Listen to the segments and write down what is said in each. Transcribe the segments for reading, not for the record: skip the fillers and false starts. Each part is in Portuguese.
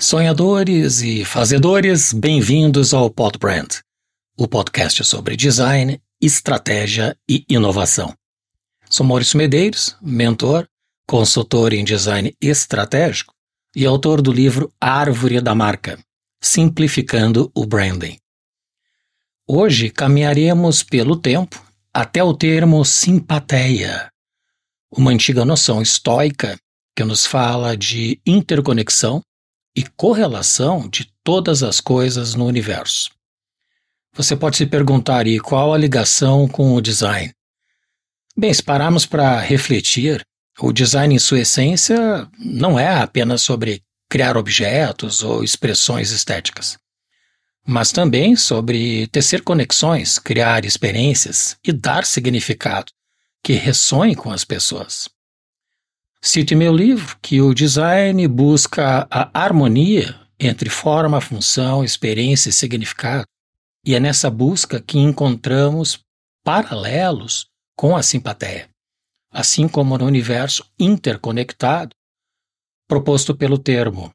Sonhadores e fazedores, bem-vindos ao PodBrand, o podcast sobre design, estratégia e inovação. Sou Maurício Medeiros, mentor, consultor em design estratégico e autor do livro Árvore da Marca, Simplificando o Branding. Hoje caminharemos pelo tempo até o termo Sympatheia, uma antiga noção estoica que nos fala de interconexão e correlação de todas as coisas no universo. Você pode se perguntar, e qual a ligação com o design? Bem, se pararmos para refletir, o design em sua essência não é apenas sobre criar objetos ou expressões estéticas, mas também sobre tecer conexões, criar experiências e dar significado que ressoem com as pessoas. Cito em meu livro que o design busca a harmonia entre forma, função, experiência e significado, e é nessa busca que encontramos paralelos com a Sympatheia, assim como no universo interconectado proposto pelo termo.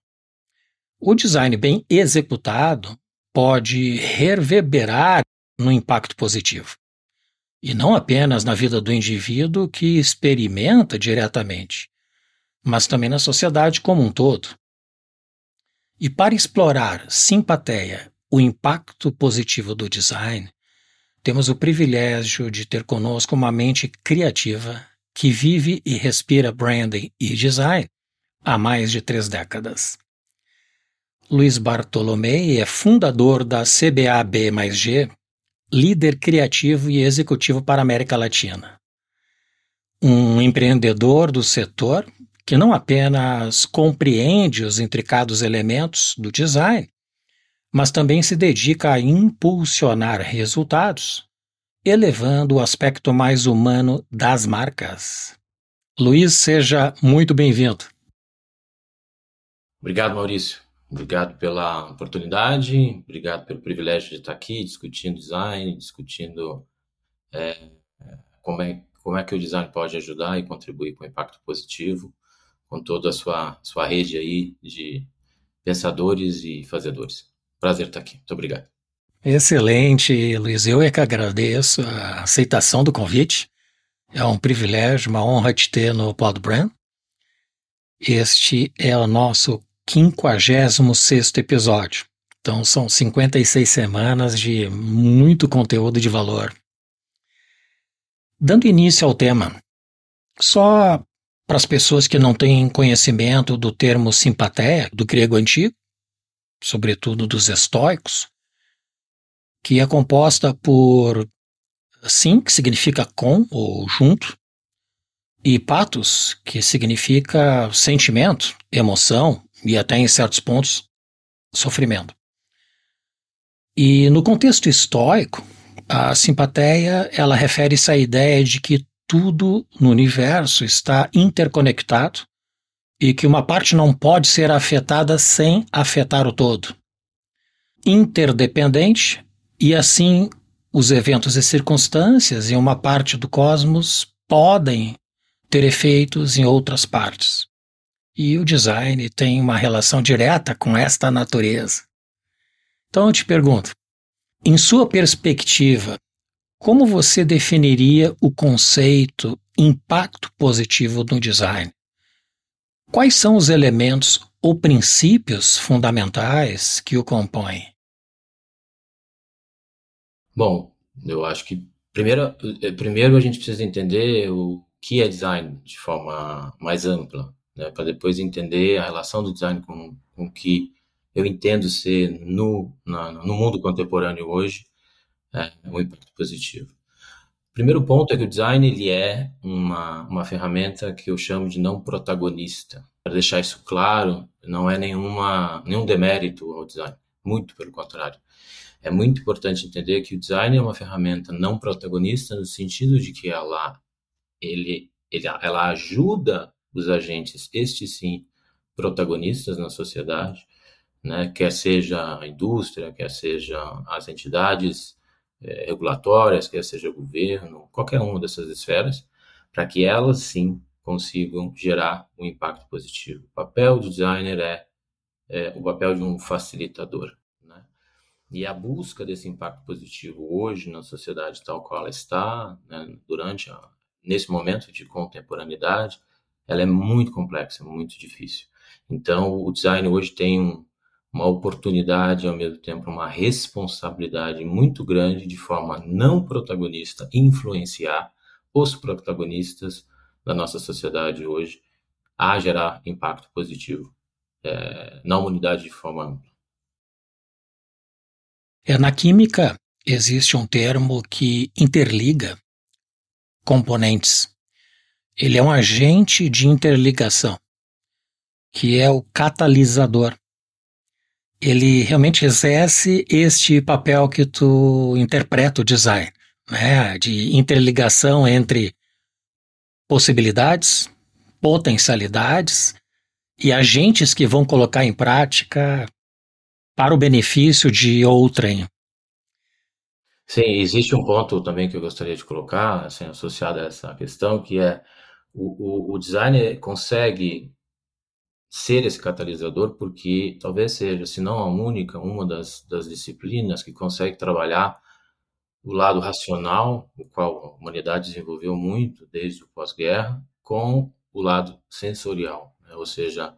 O design bem executado pode reverberar no impacto positivo, e não apenas na vida do indivíduo que experimenta diretamente, mas também na sociedade como um todo. E para explorar Sympatheia, o impacto positivo do design, temos o privilégio de ter conosco uma mente criativa que vive e respira branding e design há mais de 3 décadas. Luís Bartolomei é fundador da CBA B+G, líder criativo e executivo para a América Latina. Um empreendedor do setor que não apenas compreende os intricados elementos do design, mas também se dedica a impulsionar resultados, elevando o aspecto mais humano das marcas. Luís, seja muito bem-vindo. Obrigado, Maurício. Obrigado pela oportunidade, obrigado pelo privilégio de estar aqui discutindo design, discutindo como é que o design pode ajudar e contribuir com o impacto positivo, com toda a sua rede aí de pensadores e fazedores. Prazer estar aqui, muito obrigado. Excelente, Luiz. Eu é que agradeço a aceitação do convite. É um privilégio, uma honra te ter no PodBrand. Este é o nosso 56º episódio, então são 56 semanas de muito conteúdo de valor. Dando início ao tema, só para as pessoas que não têm conhecimento do termo Sympatheia, do grego antigo, sobretudo dos estoicos, que é composta por syn, que significa com ou junto, e pathos, que significa sentimento, emoção, e até em certos pontos, sofrimento. E no contexto estoico, a Sympatheia, ela refere-se à ideia de que tudo no universo está interconectado e que uma parte não pode ser afetada sem afetar o todo. Interdependente, e assim os eventos e circunstâncias em uma parte do cosmos podem ter efeitos em outras partes. E o design tem uma relação direta com esta natureza. Então eu te pergunto, em sua perspectiva, como você definiria o conceito impacto positivo no design? Quais são os elementos ou princípios fundamentais que o compõem? Bom, eu acho que primeiro a gente precisa entender o que é design de forma mais ampla, né, para depois entender a relação do design com o que eu entendo ser no mundo contemporâneo hoje, o impacto positivo. O primeiro ponto é que o design ele é uma ferramenta que eu chamo de não protagonista. Para deixar isso claro, não é nenhum demérito ao design, muito pelo contrário. É muito importante entender que o design é uma ferramenta não protagonista no sentido de que ela ajuda os agentes, estes sim, protagonistas na sociedade, né? Quer seja a indústria, quer seja as entidades regulatórias, quer seja o governo, qualquer uma dessas esferas, para que elas sim consigam gerar um impacto positivo. O papel do designer é o papel de um facilitador, né? E a busca desse impacto positivo hoje na sociedade tal qual ela está, né, nesse momento de contemporaneidade, ela é muito complexa, muito difícil. Então, o design hoje tem uma oportunidade, ao mesmo tempo uma responsabilidade muito grande, de forma não protagonista, influenciar os protagonistas da nossa sociedade hoje a gerar impacto positivo na humanidade de forma ampla. Na química existe um termo que interliga componentes. Ele é um agente de interligação, que é o catalisador. Ele realmente exerce este papel que tu interpreta o design, né? De interligação entre possibilidades, potencialidades e agentes que vão colocar em prática para o benefício de outrem. Sim, existe um ponto também que eu gostaria de colocar, assim, associado a essa questão, que é o design consegue ser esse catalisador porque talvez seja, se não a única, uma das disciplinas que consegue trabalhar o lado racional, o qual a humanidade desenvolveu muito desde o pós-guerra, com o lado sensorial, né? Ou seja,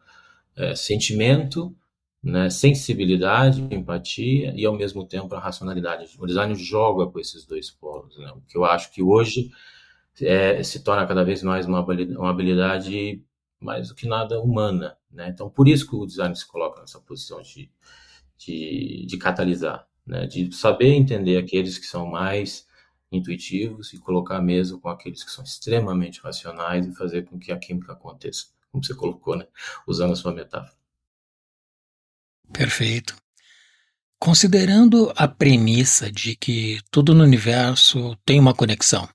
sentimento, né? Sensibilidade, empatia e, ao mesmo tempo, a racionalidade. O design joga com esses dois polos, né? O que eu acho que hoje se torna cada vez mais uma habilidade mais do que nada humana, né? Então, por isso que o design se coloca nessa posição de catalisar, né? De saber entender aqueles que são mais intuitivos e colocar a mesa com aqueles que são extremamente racionais e fazer com que a química aconteça, como você colocou, né? Usando a sua metáfora. Perfeito. Considerando a premissa de que tudo no universo tem uma conexão,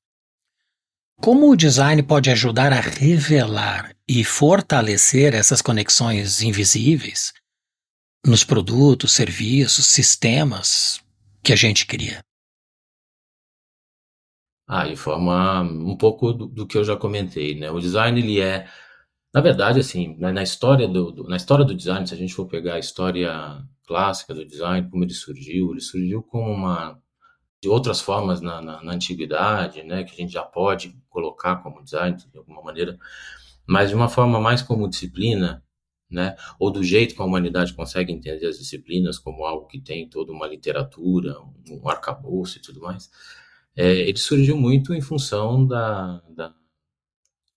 como o design pode ajudar a revelar e fortalecer essas conexões invisíveis nos produtos, serviços, sistemas que a gente cria? E forma um pouco do que eu já comentei, né? O design, ele é, na verdade, assim, na história do design, se a gente for pegar a história clássica do design, como ele surgiu como de outras formas na antiguidade, né, que a gente já pode colocar como design de alguma maneira, mas de uma forma mais como disciplina, né, ou do jeito que a humanidade consegue entender as disciplinas como algo que tem toda uma literatura, um arcabouço e tudo mais, ele surgiu muito em função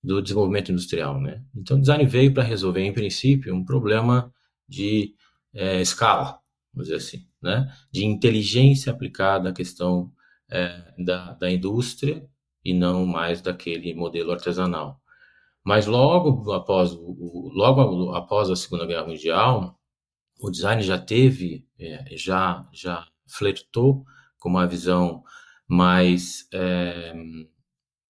do desenvolvimento industrial, né? Então, o design veio para resolver, em princípio, um problema de escala, vamos dizer assim, né? De inteligência aplicada à questão da indústria e não mais daquele modelo artesanal. Mas logo após a Segunda Guerra Mundial, o design já teve, já flertou com uma visão mais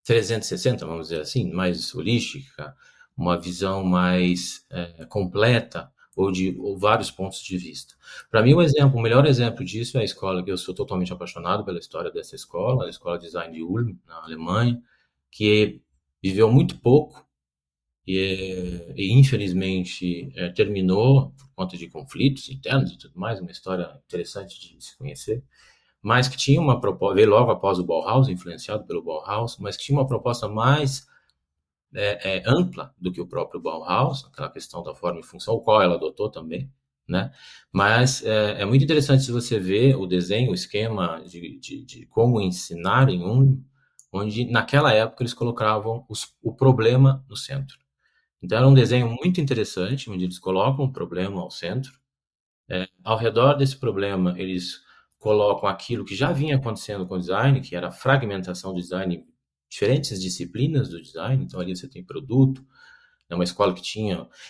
360, vamos dizer assim, mais holística, uma visão mais completa, ou vários pontos de vista. Para mim, o melhor exemplo disso é a escola, que eu sou totalmente apaixonado pela história dessa escola, a Escola de Design de Ulm, na Alemanha, que viveu muito pouco e infelizmente, terminou por conta de conflitos internos e tudo mais, uma história interessante de se conhecer, mas que tinha uma proposta, veio logo após o Bauhaus, influenciado pelo Bauhaus, mas que tinha uma proposta mais ampla do que o próprio Bauhaus, aquela questão da forma e função, o qual ela adotou também, né? Mas é muito interessante se você ver o desenho, o esquema de como ensinar em Ulm, onde naquela época eles colocavam o problema no centro. Então era um desenho muito interessante, onde eles colocam o problema ao centro, ao redor desse problema eles colocam aquilo que já vinha acontecendo com o design, que era a fragmentação do design, diferentes disciplinas do design. Então ali você tem produto, é uma escola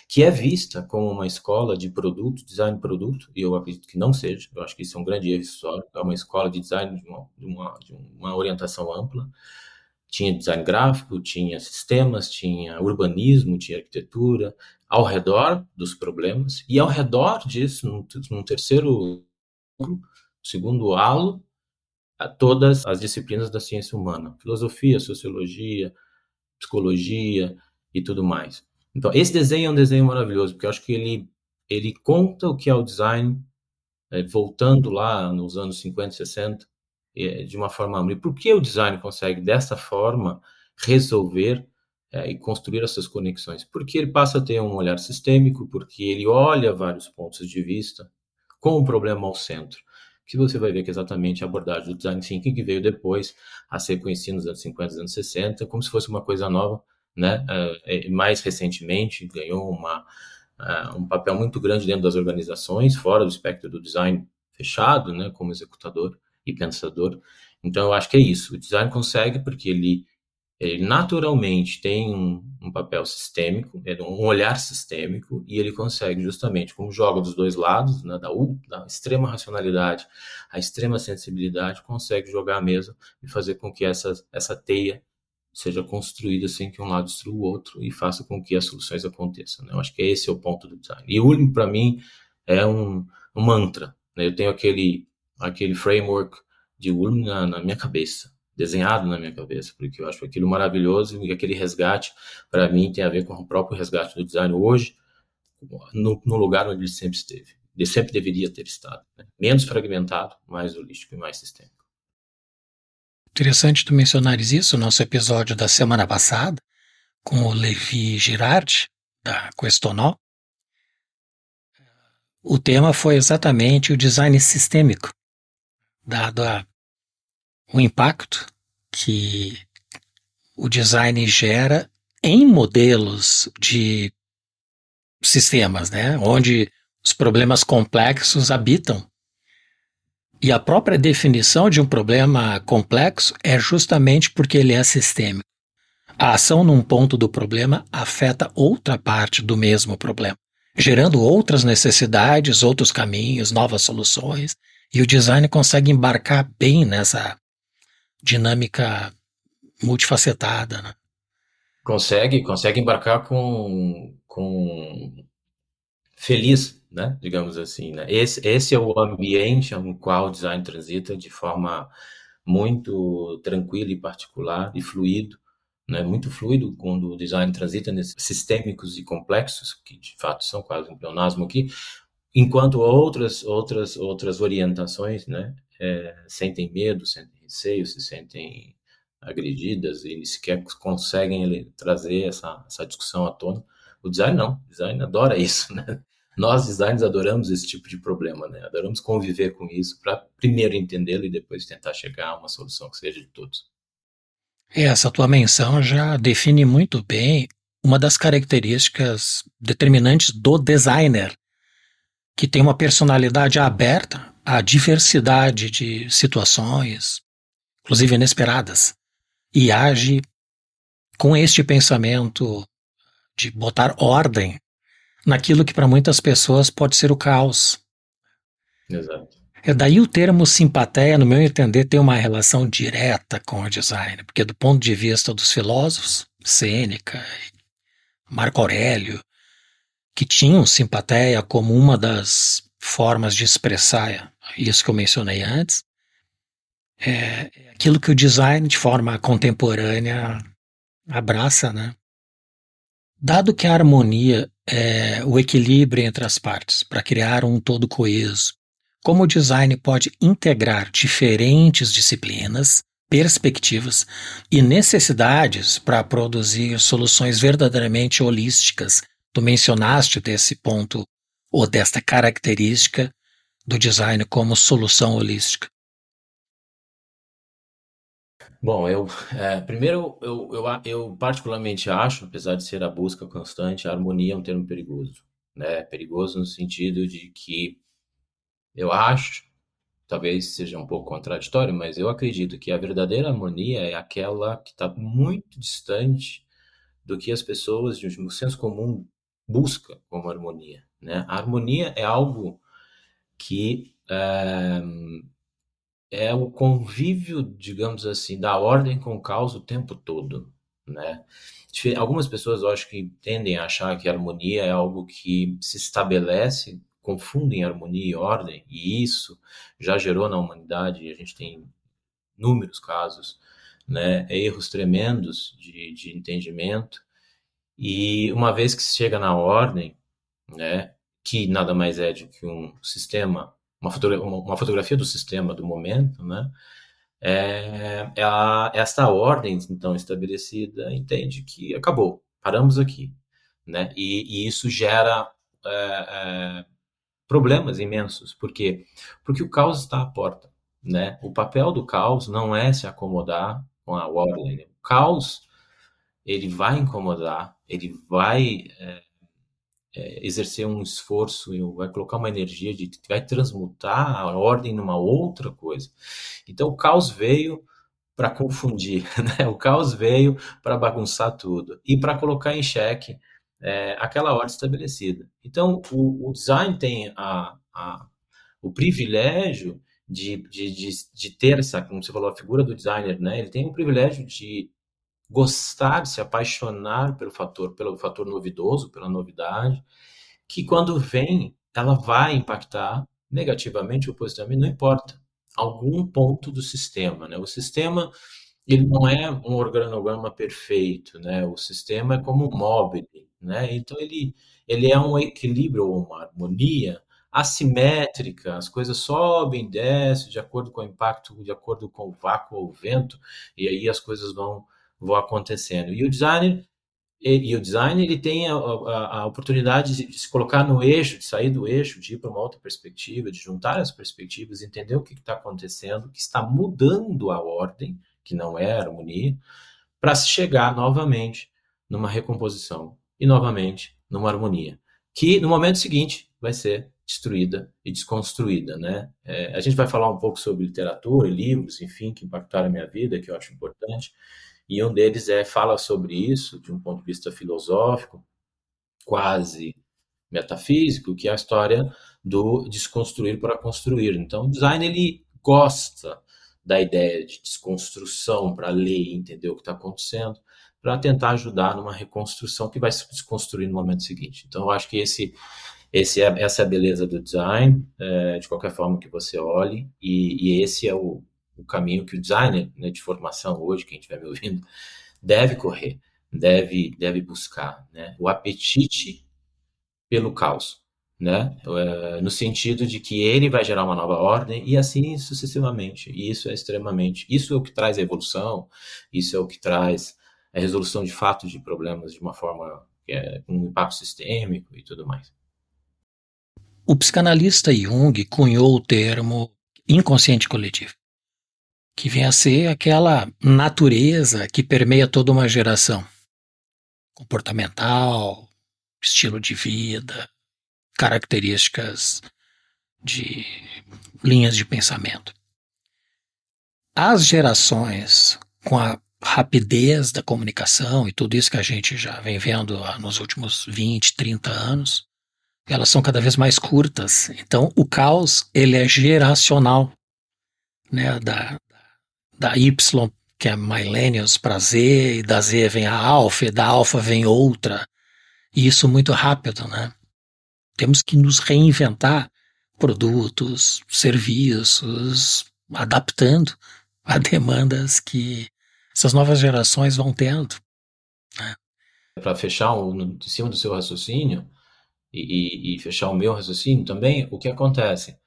que é vista como uma escola de produto, design produto, e eu acredito que não seja, eu acho que isso é um grande erro histórico, é uma escola de design de uma orientação ampla, tinha design gráfico, tinha sistemas, tinha urbanismo, tinha arquitetura, ao redor dos problemas, e ao redor disso, num terceiro, segundo halo, a todas as disciplinas da ciência humana, filosofia, sociologia, psicologia e tudo mais. Então, esse desenho é um desenho maravilhoso, porque eu acho que ele ele conta o que é o design, voltando lá nos anos 50, 60, de uma forma ampla. E por que o design consegue, dessa forma, resolver e construir essas conexões? Porque ele passa a ter um olhar sistêmico, porque ele olha vários pontos de vista com o problema ao centro, que você vai ver que é exatamente a abordagem do design thinking, que veio depois a ser conhecida nos anos 50, anos 60, como se fosse uma coisa nova, né? Mais recentemente ganhou um papel muito grande dentro das organizações, fora do espectro do design fechado, né, como executador e pensador. Então, eu acho que é isso. O design consegue porque ele naturalmente tem um papel sistêmico, um olhar sistêmico, e ele consegue justamente, como joga dos dois lados, né, da extrema racionalidade à extrema sensibilidade, consegue jogar a mesa e fazer com que essa teia seja construída sem que um lado destrua o outro e faça com que as soluções aconteçam, né? Eu acho que esse é o ponto do design. E o Ulm, para mim, é um mantra, né? Eu tenho aquele framework de Ulm na minha cabeça, desenhado na minha cabeça, porque eu acho aquilo maravilhoso, e aquele resgate, para mim, tem a ver com o próprio resgate do design hoje, no lugar onde ele sempre esteve. Ele sempre deveria ter estado, né? Menos fragmentado, mais holístico e mais sistêmico. Interessante tu mencionares isso, nosso episódio da semana passada, com o Levi Girardi, da Questonol. O tema foi exatamente o design sistêmico, dado o impacto que o design gera em modelos de sistemas, né? Onde os problemas complexos habitam. E a própria definição de um problema complexo é justamente porque ele é sistêmico. A ação num ponto do problema afeta outra parte do mesmo problema, gerando outras necessidades, outros caminhos, novas soluções, e o design consegue embarcar bem nessa dinâmica multifacetada, né? Consegue embarcar com feliz, né? Digamos assim, né? Esse é o ambiente no qual o design transita de forma muito tranquila e particular e fluido, né? Muito fluido quando o design transita nesses sistêmicos e complexos, que de fato são quase um pleonasmo aqui, enquanto outras orientações, né? Sentem medo, sentem receio, se sentem agredidas e sequer conseguem trazer essa discussão à tona. O design não, o design adora isso, né? Nós, designers, adoramos esse tipo de problema, né? Adoramos conviver com isso para primeiro entendê-lo e depois tentar chegar a uma solução que seja de todos. Essa tua menção já define muito bem uma das características determinantes do designer, que tem uma personalidade aberta à diversidade de situações, inclusive inesperadas, e age com este pensamento de botar ordem naquilo que para muitas pessoas pode ser o caos. Exato. É daí o termo simpatéia, no meu entender, tem uma relação direta com o design, porque do ponto de vista dos filósofos, Sêneca, Marco Aurélio, que tinham simpatéia como uma das formas de expressar isso que eu mencionei antes, é aquilo que o design, de forma contemporânea, abraça, né? Dado que a harmonia é o equilíbrio entre as partes para criar um todo coeso, como o design pode integrar diferentes disciplinas, perspectivas e necessidades para produzir soluções verdadeiramente holísticas? Tu mencionaste desse ponto ou desta característica do design como solução holística. Bom, eu particularmente acho, apesar de ser a busca constante, a harmonia é um termo perigoso, né? Perigoso no sentido de que eu acho, talvez seja um pouco contraditório, mas eu acredito que a verdadeira harmonia é aquela que está muito distante do que as pessoas de um senso comum buscam como harmonia, né? A harmonia é algo que é o convívio, digamos assim, da ordem com o caos o tempo todo, né? Algumas pessoas, eu acho que tendem a achar que a harmonia é algo que se estabelece, confundem harmonia e ordem, e isso já gerou na humanidade, a gente tem inúmeros casos, né? Erros tremendos de entendimento, e uma vez que se chega na ordem, né? que nada mais é do que um sistema, uma fotografia do sistema do momento, né? Esta ordem, então, estabelecida, entende que acabou, paramos aqui, né? E isso gera problemas imensos. Por quê? Porque o caos está à porta, né? O papel do caos não é se acomodar com a ordem. O caos, ele vai incomodar, ele vai exercer um esforço, vai colocar uma energia, vai transmutar a ordem numa outra coisa. Então, o caos veio para confundir, né? O caos veio para bagunçar tudo e para colocar em xeque aquela ordem estabelecida. Então, o design tem o privilégio de ter essa, como você falou, a figura do designer, né? Ele tem o privilégio de gostar, se apaixonar pelo fator novidoso, pela novidade, que quando vem, ela vai impactar negativamente ou positivamente, não importa, algum ponto do sistema, né? O sistema, ele não é um organograma perfeito, né? O sistema é como um móvel, né? Então, ele é um equilíbrio, uma harmonia assimétrica, as coisas sobem, descem, de acordo com o impacto, de acordo com o vácuo ou o vento, e aí as coisas vão acontecendo. E o designer, ele tem a oportunidade de se colocar no eixo, de sair do eixo, de ir para uma outra perspectiva, de juntar as perspectivas, entender o que está acontecendo, que está mudando a ordem, que não é a harmonia, para se chegar novamente numa recomposição e novamente numa harmonia, que no momento seguinte vai ser destruída e desconstruída, né? A gente vai falar um pouco sobre literatura, livros, enfim, que impactaram a minha vida, que eu acho importante. E um deles fala sobre isso de um ponto de vista filosófico, quase metafísico, que é a história do desconstruir para construir. Então, o design, ele gosta da ideia de desconstrução para ler e entender o que está acontecendo, para tentar ajudar numa reconstrução que vai se desconstruir no momento seguinte. Então, eu acho que essa é a beleza do design, de qualquer forma que você olhe, e esse é o caminho que o designer, né, de formação hoje, quem estiver me ouvindo, deve correr, deve buscar, né? O apetite pelo caos, né? No sentido de que ele vai gerar uma nova ordem e assim sucessivamente. E isso é extremamente... Isso é o que traz a evolução, isso é o que traz a resolução de fato de problemas de uma forma com um impacto sistêmico e tudo mais. O psicanalista Jung cunhou o termo inconsciente coletivo, que vem a ser aquela natureza que permeia toda uma geração, comportamental, estilo de vida, características de linhas de pensamento. As gerações, com a rapidez da comunicação e tudo isso que a gente já vem vendo nos últimos 20, 30 anos, elas são cada vez mais curtas. Então, o caos, ele é geracional, né, da Y, que é millennials, para Z, e da Z vem a alfa, e da alfa vem outra, e isso muito rápido, né? Temos que nos reinventar produtos, serviços, adaptando a demandas que essas novas gerações vão tendo, né? Para fechar em cima do seu raciocínio, e fechar o meu raciocínio também, o que acontece?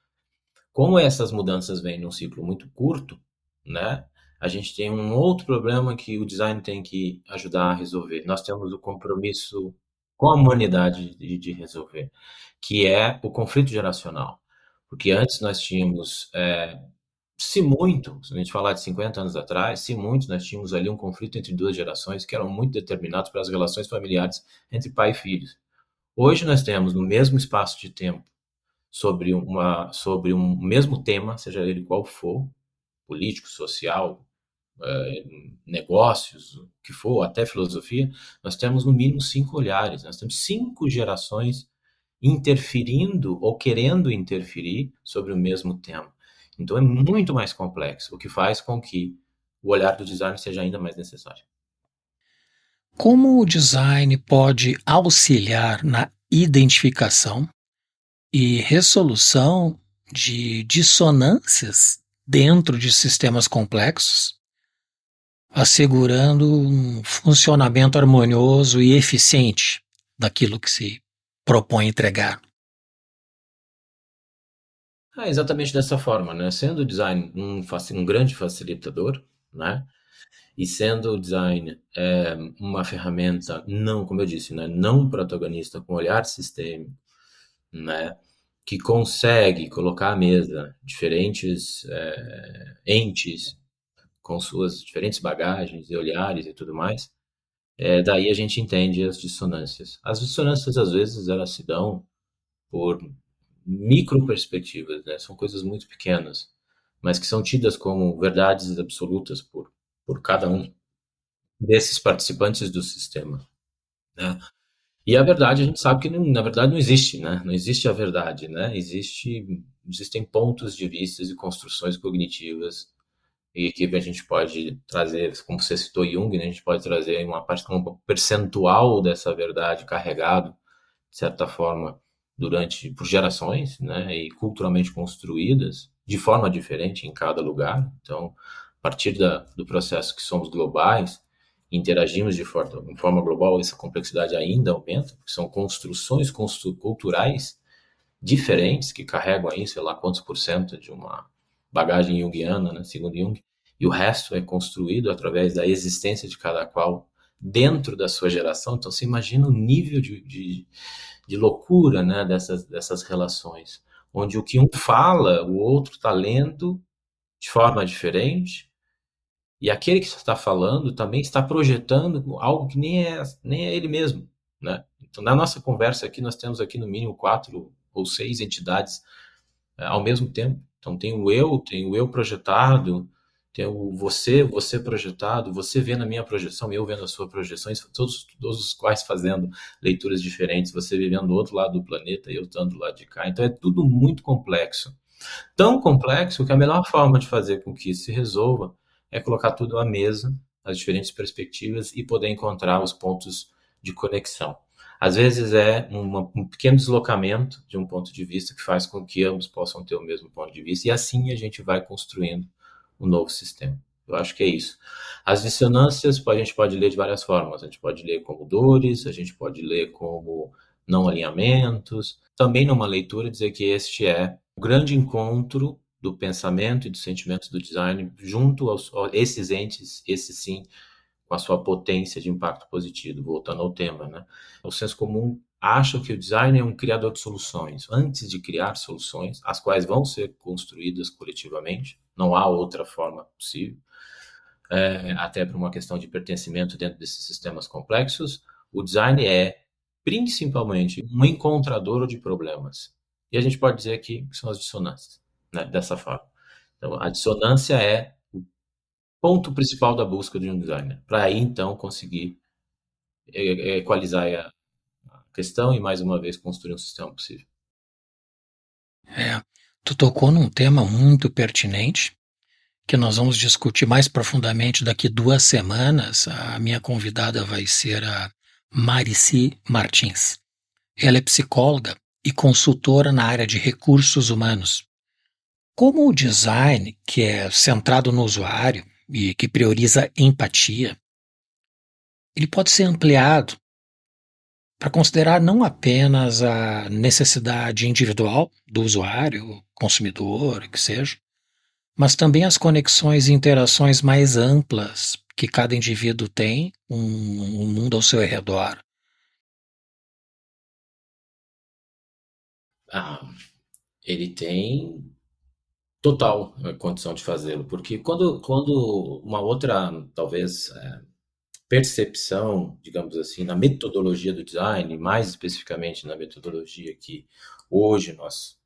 Como essas mudanças vêm num ciclo muito curto, né? A gente tem um outro problema que o design tem que ajudar a resolver. Nós temos o compromisso com a humanidade de resolver, que é o conflito geracional. Porque antes nós tínhamos, se muito, se a gente falar de 50 anos atrás, se muito nós tínhamos ali um conflito entre duas gerações que eram muito determinados pelas relações familiares entre pai e filho. Hoje nós temos, no mesmo espaço de tempo, sobre um mesmo tema, seja ele qual for, político, social, negócios, o que for, até filosofia, nós temos no mínimo 5 olhares, nós temos 5 gerações interferindo ou querendo interferir sobre o mesmo tema. Então é muito mais complexo, o que faz com que o olhar do design seja ainda mais necessário. Como o design pode auxiliar na identificação e resolução de dissonâncias dentro de sistemas complexos, assegurando um funcionamento harmonioso e eficiente daquilo que se propõe entregar? É exatamente dessa forma, né? Sendo o design um grande facilitador, né? E sendo o design uma ferramenta, não, como eu disse, né? Não protagonista, com olhar sistêmico, né? Que consegue colocar à mesa diferentes entes com suas diferentes bagagens e olhares e tudo mais, daí a gente entende as dissonâncias. As dissonâncias, às vezes, elas se dão por microperspectivas, né? São coisas muito pequenas, mas que são tidas como verdades absolutas por cada um desses participantes do sistema, né? E a verdade, a gente sabe que, na verdade, não existe, né? Não existe a verdade, né? Existem pontos de vista e construções cognitivas, e que a gente pode trazer, como você citou Jung, né? A gente pode trazer uma parte, um percentual dessa verdade carregado, de certa forma, por gerações, né? E culturalmente construídas, de forma diferente em cada lugar. Então, a partir do processo que somos globais, interagimos de forma global, essa complexidade ainda aumenta, porque são construções culturais diferentes que carregam aí, sei lá quantos por cento de uma bagagem junguiana, né, segundo Jung, e o resto é construído através da existência de cada qual dentro da sua geração. Então você imagina o nível de loucura, né, dessas relações, onde o que um fala, o outro está lendo de forma diferente. E aquele que está falando também está projetando algo que nem é ele mesmo, né? Então, na nossa conversa aqui, nós temos aqui no mínimo 4 ou 6 entidades ao mesmo tempo. Então, tem o eu projetado, tem o você projetado, você vendo a minha projeção, eu vendo a sua projeção, todos os quais fazendo leituras diferentes, você vivendo do outro lado do planeta e eu estando do lado de cá. Então, é tudo muito complexo. Tão complexo que a melhor forma de fazer com que isso se resolva é colocar tudo à mesa, as diferentes perspectivas, e poder encontrar os pontos de conexão. Às vezes é um pequeno deslocamento de um ponto de vista que faz com que ambos possam ter o mesmo ponto de vista, e assim a gente vai construindo um novo sistema. Eu acho que é isso. As dissonâncias a gente pode ler de várias formas. A gente pode ler como dores, a gente pode ler como não alinhamentos. Também numa leitura dizer que este é o grande encontro do pensamento e dos sentimentos do design junto a esses entes, esse sim, com a sua potência de impacto positivo, voltando ao tema, né? O senso comum acha que o design é um criador de soluções. Antes de criar soluções, as quais vão ser construídas coletivamente, não há outra forma possível, até por uma questão de pertencimento dentro desses sistemas complexos, o design é principalmente um encontrador de problemas. E a gente pode dizer que são as dissonâncias, né, dessa forma. Então, a dissonância é o ponto principal da busca de um designer, para aí, então, conseguir equalizar a questão e, mais uma vez, construir um sistema possível. Tu tocou num tema muito pertinente, que nós vamos discutir mais profundamente daqui 2 semanas. A minha convidada vai ser a Marici Martins. Ela é psicóloga e consultora na área de recursos humanos. Como o design, que é centrado no usuário e que prioriza empatia, ele pode ser ampliado para considerar não apenas a necessidade individual do usuário, consumidor, que seja, mas também as conexões e interações mais amplas que cada indivíduo tem com o mundo ao seu redor. Ele tem total condição de fazê-lo, porque quando uma outra, talvez, percepção, digamos assim, na metodologia do design, mais especificamente na metodologia que hoje nós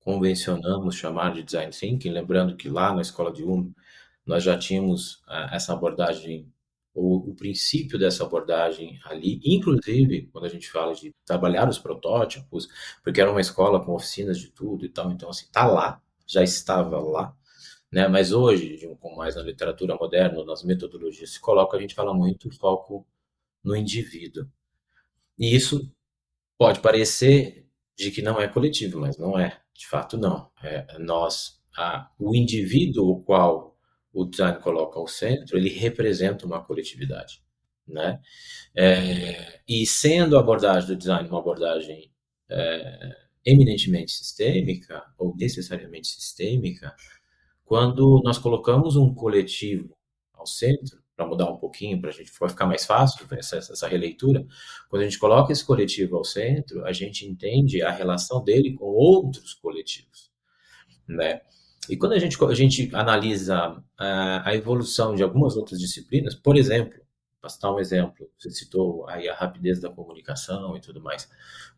convencionamos chamar de design thinking, lembrando que lá na escola de Ulm nós já tínhamos essa abordagem, ou o princípio dessa abordagem ali, inclusive quando a gente fala de trabalhar os protótipos, porque era uma escola com oficinas de tudo e tal, então assim, já estava lá, né? Mas hoje, com mais na literatura moderna, nas metodologias se coloca, a gente fala muito foco no indivíduo. E isso pode parecer de que não é coletivo, mas não é, de fato não. O indivíduo, o qual o design coloca ao centro, ele representa uma coletividade, né? E sendo a abordagem do design uma abordagem eminentemente sistêmica, ou necessariamente sistêmica, quando nós colocamos um coletivo ao centro, para mudar um pouquinho, para a gente ficar mais fácil essa releitura, quando a gente coloca esse coletivo ao centro, a gente entende a relação dele com outros coletivos, né? E quando a gente analisa a evolução de algumas outras disciplinas, por exemplo, para citar um exemplo, você citou aí a rapidez da comunicação e tudo mais.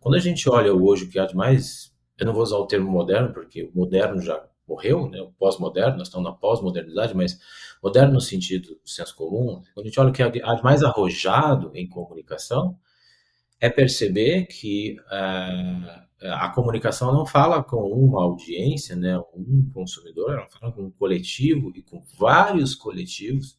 Quando a gente olha hoje o que há de mais, eu não vou usar o termo moderno, porque o moderno já morreu, né? O pós-moderno, nós estamos na pós-modernidade, mas moderno no sentido do senso comum, quando a gente olha o que há de mais arrojado em comunicação, é perceber que a comunicação não fala com uma audiência, né, um consumidor, ela fala com um coletivo e com vários coletivos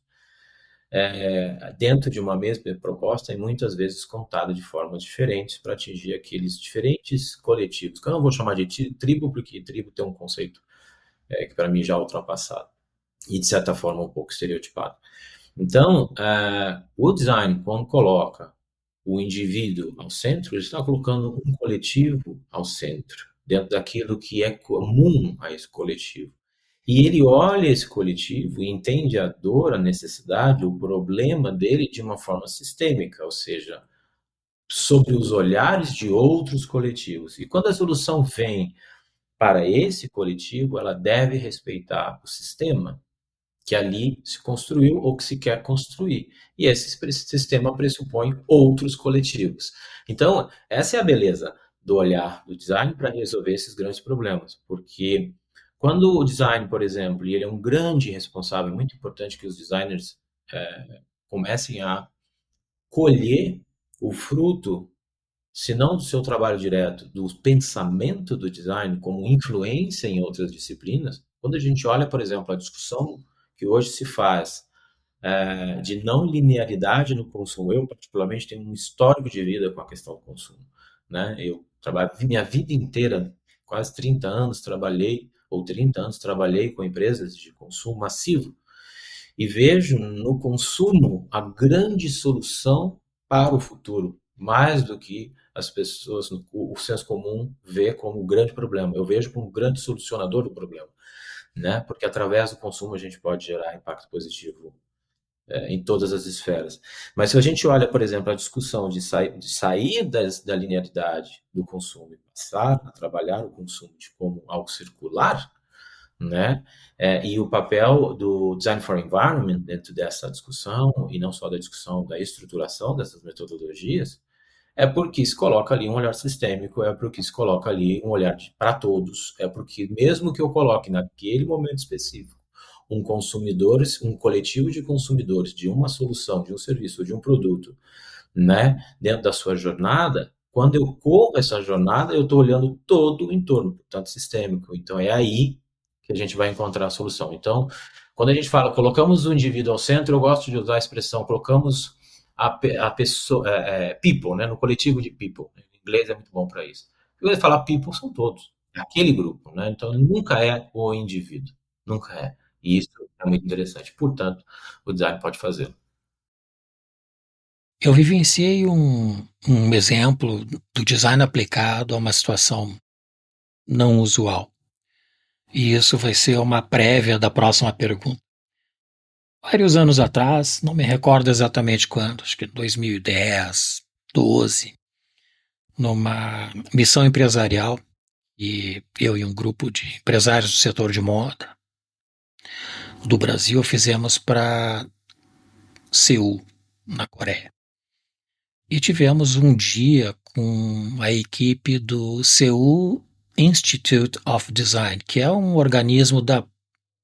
dentro de uma mesma proposta e muitas vezes contada de formas diferentes para atingir aqueles diferentes coletivos, que eu não vou chamar de tribo, porque tribo tem um conceito que para mim já ultrapassado e, de certa forma, um pouco estereotipado. Então, o design, quando coloca o indivíduo ao centro, ele está colocando um coletivo ao centro, dentro daquilo que é comum a esse coletivo. E ele olha esse coletivo e entende a dor, a necessidade, o problema dele de uma forma sistêmica, ou seja, sobre os olhares de outros coletivos. E quando a solução vem para esse coletivo, ela deve respeitar o sistema que ali se construiu ou que se quer construir. E esse sistema pressupõe outros coletivos. Então, essa é a beleza do olhar do design para resolver esses grandes problemas, porque quando o design, por exemplo, e ele é um grande responsável, é muito importante que os designers comecem a colher o fruto, se não do seu trabalho direto, do pensamento do design como influência em outras disciplinas. Quando a gente olha, por exemplo, a discussão que hoje se faz de não linearidade no consumo. Eu, particularmente, tenho um histórico de vida com a questão do consumo, né? Eu trabalho minha vida inteira, quase 30 anos, trabalhei com empresas de consumo massivo e vejo no consumo a grande solução para o futuro, mais do que as pessoas, o senso comum vê como um grande problema. Eu vejo como um grande solucionador do problema, né? Porque através do consumo a gente pode gerar impacto positivo em todas as esferas. Mas se a gente olha, por exemplo, a discussão de saídas da linearidade do consumo e passar a trabalhar o consumo de como algo circular, né? E o papel do Design for Environment dentro dessa discussão, e não só da discussão da estruturação dessas metodologias, é porque se coloca ali um olhar sistêmico, é porque se coloca ali um olhar para todos, é porque mesmo que eu coloque naquele momento específico um consumidor, um coletivo de consumidores de uma solução, de um serviço, de um produto, né, dentro da sua jornada, quando eu corro essa jornada, eu estou olhando todo o entorno, portanto sistêmico. Então é aí que a gente vai encontrar a solução. Então, quando a gente fala, colocamos o indivíduo ao centro, eu gosto de usar a expressão, colocamos a pessoa, people, né, no coletivo de people. O inglês é muito bom para isso. E quando ele fala people, são todos, aquele grupo, né? Então, nunca é o indivíduo, nunca é. E isso é muito interessante. Portanto, o design pode fazê-lo. Eu vivenciei um exemplo do design aplicado a uma situação não usual. E isso vai ser uma prévia da próxima pergunta. Vários anos atrás, não me recordo exatamente quando, acho que 2010, 12, numa missão empresarial, e eu e um grupo de empresários do setor de moda do Brasil fizemos para Seul, na Coreia. E tivemos um dia com a equipe do Seul Institute of Design, que é um organismo da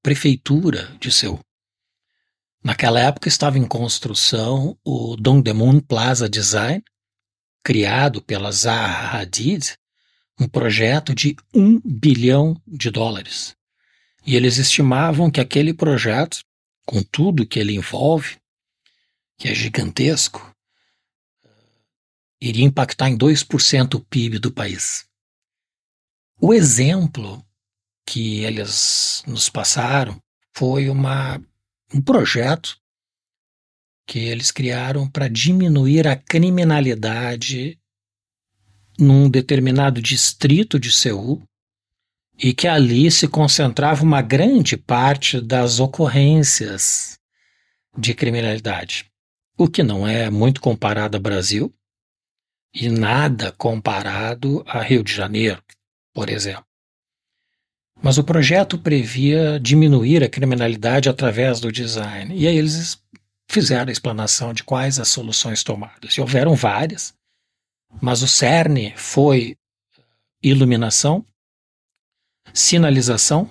prefeitura de Seul. Naquela época estava em construção o Dongdaemun Plaza Design, criado pela Zaha Hadid, um projeto de $1 bilhão. E eles estimavam que aquele projeto, com tudo que ele envolve, que é gigantesco, iria impactar em 2% o PIB do país. O exemplo que eles nos passaram foi um projeto que eles criaram para diminuir a criminalidade num determinado distrito de Seul e que ali se concentrava uma grande parte das ocorrências de criminalidade, o que não é muito comparado ao Brasil e nada comparado a Rio de Janeiro, por exemplo. Mas o projeto previa diminuir a criminalidade através do design. E aí eles fizeram a explanação de quais as soluções tomadas. E houveram várias, mas o cerne foi iluminação, sinalização,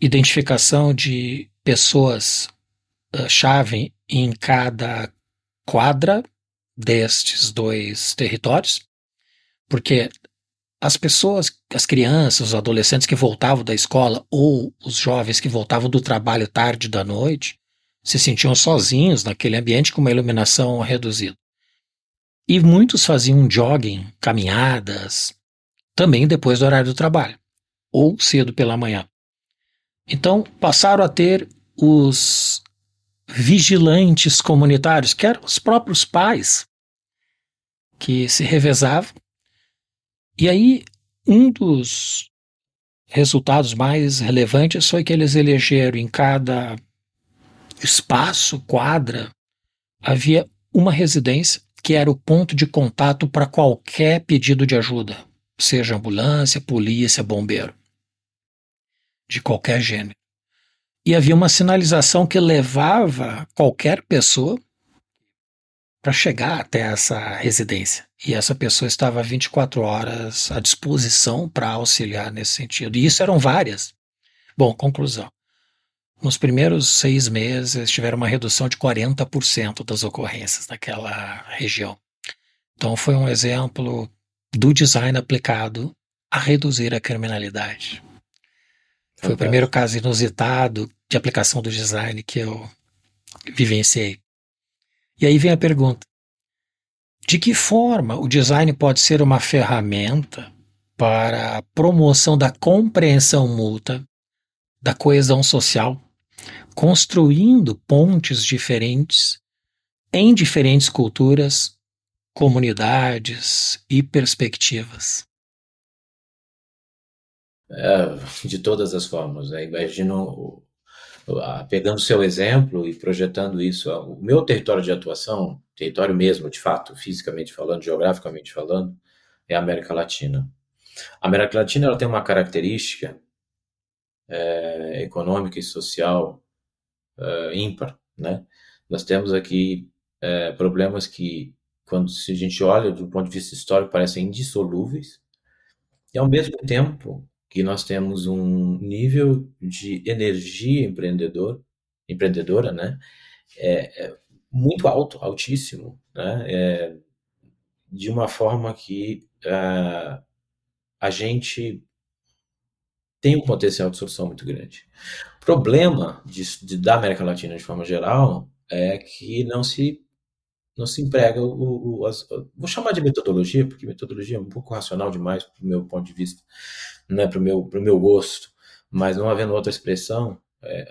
identificação de pessoas-chave em cada quadra destes dois territórios, porque as pessoas, as crianças, os adolescentes que voltavam da escola ou os jovens que voltavam do trabalho tarde da noite se sentiam sozinhos naquele ambiente com uma iluminação reduzida. E muitos faziam jogging, caminhadas, também depois do horário do trabalho, ou cedo pela manhã. Então passaram a ter os vigilantes comunitários, que eram os próprios pais que se revezavam. E aí, um dos resultados mais relevantes foi que eles elegeram em cada espaço, quadra, havia uma residência que era o ponto de contato para qualquer pedido de ajuda, seja ambulância, polícia, bombeiro, de qualquer gênero. E havia uma sinalização que levava qualquer pessoa para chegar até essa residência. E essa pessoa estava 24 horas à disposição para auxiliar nesse sentido. E isso eram várias. Bom, conclusão. Nos primeiros 6 meses tiveram uma redução de 40% das ocorrências naquela região. Então foi um exemplo do design aplicado a reduzir a criminalidade. Foi o primeiro caso inusitado de aplicação do design que eu vivenciei. E aí vem a pergunta, de que forma o design pode ser uma ferramenta para a promoção da compreensão mútua, da coesão social, construindo pontes diferentes em diferentes culturas, comunidades e perspectivas? De todas as formas, né? Imagino... Pegando o seu exemplo e projetando isso, o meu território de atuação, território mesmo, de fato, fisicamente falando, geograficamente falando, é a América Latina. A América Latina ela tem uma característica econômica e social ímpar, né? Nós temos aqui problemas que, quando se a gente olha do ponto de vista histórico, parecem indissolúveis, e ao mesmo tempo que nós temos um nível de energia empreendedora, né, muito altíssimo, né, de uma forma que a gente tem um potencial de solução muito grande. O problema da América Latina, de forma geral, é que não se emprega, vou chamar de metodologia, porque metodologia é um pouco racional demais para o meu ponto de vista, né, para o meu gosto, mas não havendo outra expressão,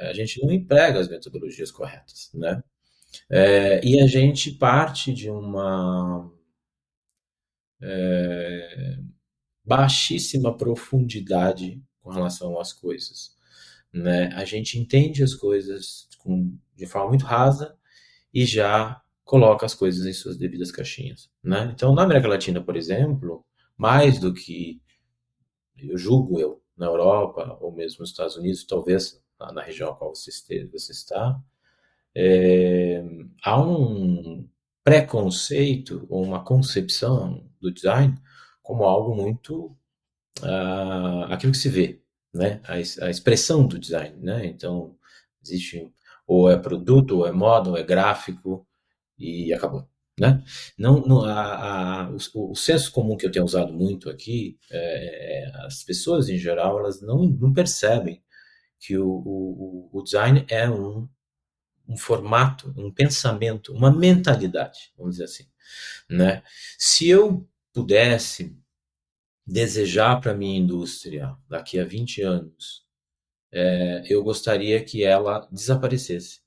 a gente não emprega as metodologias corretas, né? E a gente parte de uma baixíssima profundidade com relação às coisas, né? A gente entende as coisas de forma muito rasa e já coloca as coisas em suas devidas caixinhas, né? Então, na América Latina, por exemplo, mais do que eu julgo, na Europa, ou mesmo nos Estados Unidos, talvez na região a qual você está, há um preconceito ou uma concepção do design como algo muito aquilo que se vê, né? A expressão do design, né? Então, existe ou é produto, ou é moda, ou é gráfico, e acabou. Né? O senso comum que eu tenho usado muito aqui, as pessoas em geral, elas não percebem que o design é um formato, um pensamento, uma mentalidade, vamos dizer assim, né? Se eu pudesse desejar para a minha indústria daqui a 20 anos, eu gostaria que ela desaparecesse.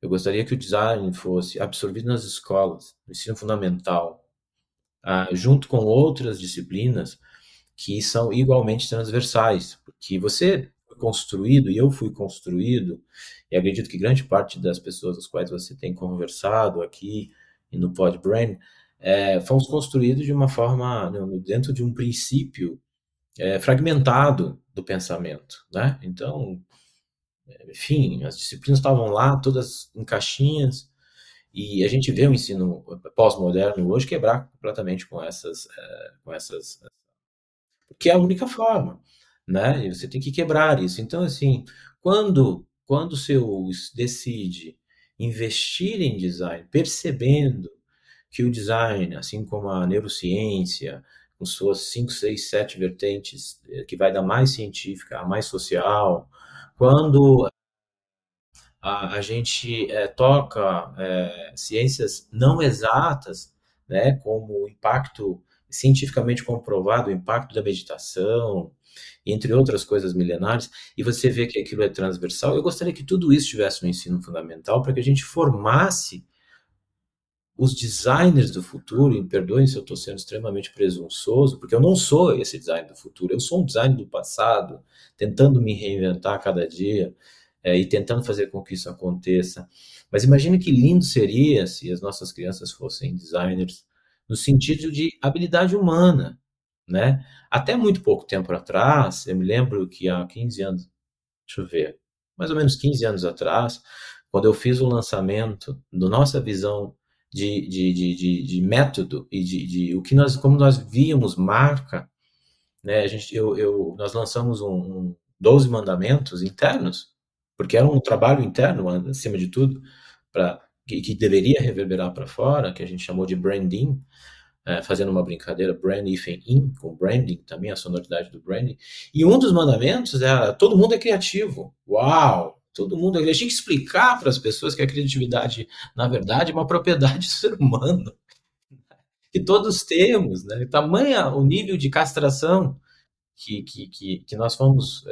Eu gostaria que o design fosse absorvido nas escolas, no ensino fundamental, junto com outras disciplinas que são igualmente transversais, porque você foi construído, e eu fui construído, e acredito que grande parte das pessoas com as quais você tem conversado aqui e no PodBrand, fomos construídos de uma forma, dentro de um princípio fragmentado do pensamento, né? Então, enfim, as disciplinas estavam lá, todas em caixinhas, e a gente vê o ensino pós-moderno hoje quebrar completamente com essas, porque é a única forma, né? E você tem que quebrar isso. Então, assim, quando o seu decide investir em design, percebendo que o design, assim como a neurociência, com suas 5, 6, 7 vertentes, que vai da mais científica à mais social, quando a gente toca ciências não exatas, né, como o impacto cientificamente comprovado, o impacto da meditação, entre outras coisas milenares, e você vê que aquilo é transversal, eu gostaria que tudo isso tivesse no ensino fundamental para que a gente formasse os designers do futuro, e perdoem se eu estou sendo extremamente presunçoso, porque eu não sou esse design do futuro, eu sou um design do passado, tentando me reinventar a cada dia, e tentando fazer com que isso aconteça. Mas imagina que lindo seria se as nossas crianças fossem designers no sentido de habilidade humana, né? Até muito pouco tempo atrás, eu me lembro que há 15 anos, mais ou menos 15 anos atrás, quando eu fiz o lançamento do Nossa Visão de método e de o que nós, como nós víamos marca, né? Nós lançamos 12 mandamentos internos, porque era um trabalho interno, acima de tudo, que deveria reverberar para fora, que a gente chamou de branding, fazendo uma brincadeira, brand-in, com branding também, a sonoridade do branding. E um dos mandamentos era: todo mundo é criativo. Uau! Todo mundo. Eu tinha que explicar para as pessoas que a criatividade, na verdade, é uma propriedade do ser humano, que todos temos, né? Tamanha o nível de castração que nós fomos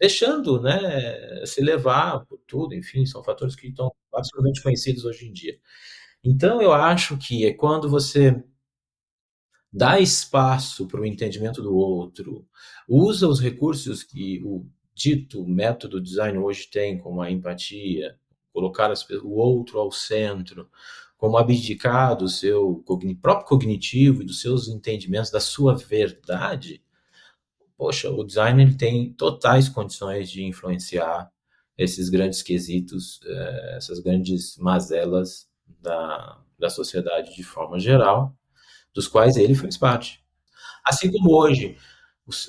deixando, né, se levar por tudo, enfim, são fatores que estão absolutamente conhecidos hoje em dia. Então, eu acho que é quando você dá espaço para o entendimento do outro, usa os recursos que o dito método design hoje tem, como a empatia, colocar o outro ao centro, como abdicar do seu próprio cognitivo e dos seus entendimentos, da sua verdade. Poxa, o designer tem totais condições de influenciar esses grandes quesitos, essas grandes mazelas da sociedade de forma geral, dos quais ele faz parte. Assim como hoje,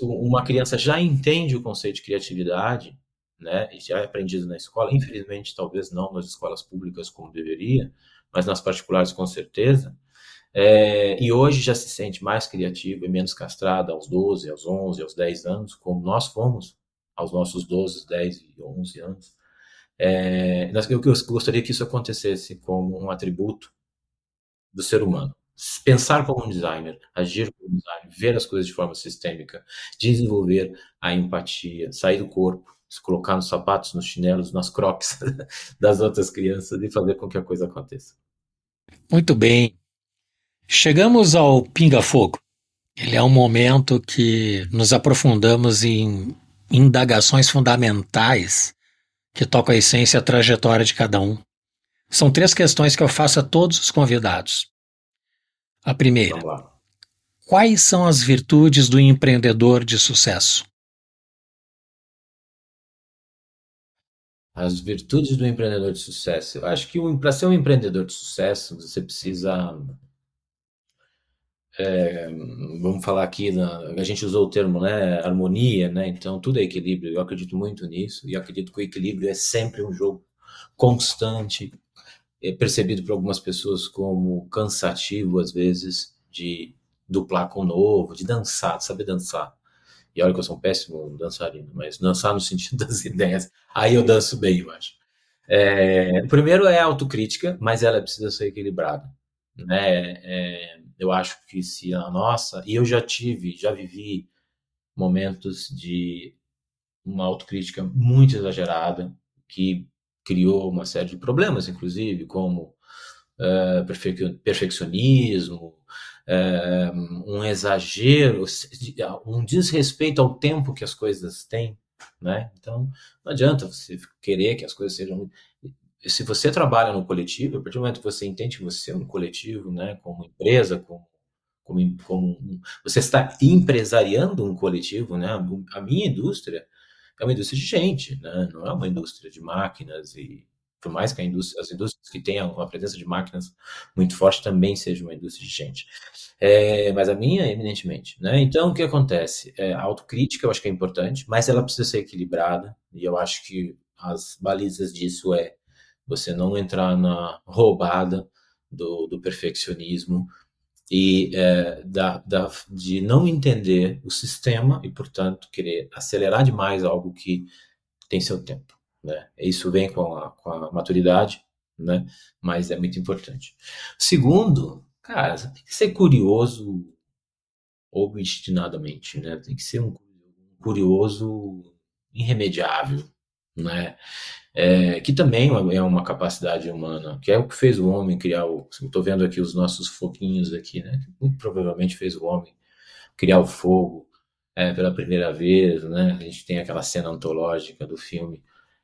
uma criança já entende o conceito de criatividade, né, e já é aprendido na escola, infelizmente talvez não nas escolas públicas como deveria, mas nas particulares com certeza, e hoje já se sente mais criativa e menos castrada aos 12, aos 11, aos 10 anos, como nós fomos aos nossos 12, 10 e 11 anos. Eu gostaria que isso acontecesse como um atributo do ser humano. Pensar como um designer, agir como um designer, ver as coisas de forma sistêmica, desenvolver a empatia, sair do corpo, se colocar nos sapatos, nos chinelos, nas crocs das outras crianças e fazer com que a coisa aconteça. Muito bem. Chegamos ao pinga-fogo. Ele é um momento que nos aprofundamos em indagações fundamentais que tocam a essência e a trajetória de cada um. São 3 questões que eu faço a todos os convidados. A primeira: quais são as virtudes do empreendedor de sucesso? As virtudes do empreendedor de sucesso. Eu acho que para ser um empreendedor de sucesso, você precisa... vamos falar aqui, a gente usou o termo, né, harmonia, né? Então tudo é equilíbrio, eu acredito muito nisso, e acredito que o equilíbrio é sempre um jogo constante, percebido por algumas pessoas como cansativo, às vezes, de duplar com o novo, de dançar, de saber dançar. E olha que eu sou um péssimo dançarino, mas dançar no sentido das ideias, aí eu danço bem, eu acho. Primeiro é a autocrítica, mas ela precisa ser equilibrada, né? Eu acho que se a nossa... E eu já vivi momentos de uma autocrítica muito exagerada, que criou uma série de problemas, inclusive, como perfeccionismo, um exagero, um desrespeito ao tempo que as coisas têm, né? Então, não adianta você querer que as coisas sejam... Se você trabalha no coletivo, a partir do momento que você entende que você é um coletivo, né? Como empresa, como você está empresariando um coletivo, né? A minha indústria é uma indústria de gente, né? Não é uma indústria de máquinas, e por mais que as indústrias que tenham uma presença de máquinas muito forte também seja uma indústria de gente. Mas a minha, eminentemente, né? Então, o que acontece? A autocrítica eu acho que é importante, mas ela precisa ser equilibrada, e eu acho que as balizas disso é você não entrar na roubada do perfeccionismo e de não entender o sistema e, portanto, querer acelerar demais algo que tem seu tempo, né? Isso vem com a maturidade, né? Mas é muito importante. Segundo, cara, você tem que ser curioso obstinadamente, né? Tem que ser um curioso irremediável, né? Que também é uma capacidade humana, que é o que fez o homem criar estou vendo aqui os nossos foguinhos aqui, né? Muito provavelmente fez o homem criar o fogo pela primeira vez, né? A gente tem aquela cena antológica do filme.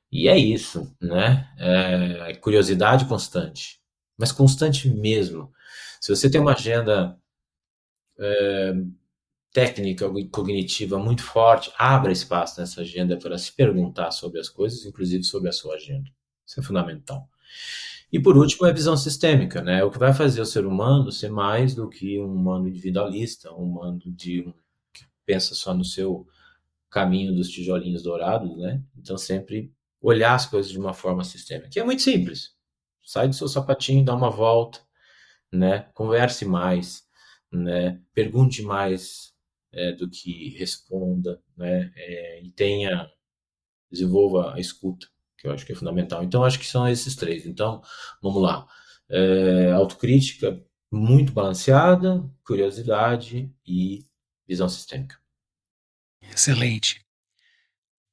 E é isso, né? Curiosidade constante, mas constante mesmo. Se você tem uma agenda técnica ou cognitiva muito forte, abra espaço nessa agenda para se perguntar sobre as coisas, inclusive sobre a sua agenda. Isso é fundamental. E por último, é a visão sistêmica, né? O que vai fazer o ser humano ser mais do que um humano individualista, um humano que pensa só no seu caminho dos tijolinhos dourados, né? Então, sempre olhar as coisas de uma forma sistêmica, que é muito simples. Sai do seu sapatinho, dá uma volta, né? Converse mais, né? Pergunte mais do que responda, né? E desenvolva a escuta, que eu acho que é fundamental. Então, acho que são esses três. Então, vamos lá. Autocrítica muito balanceada, curiosidade e visão sistêmica. Excelente.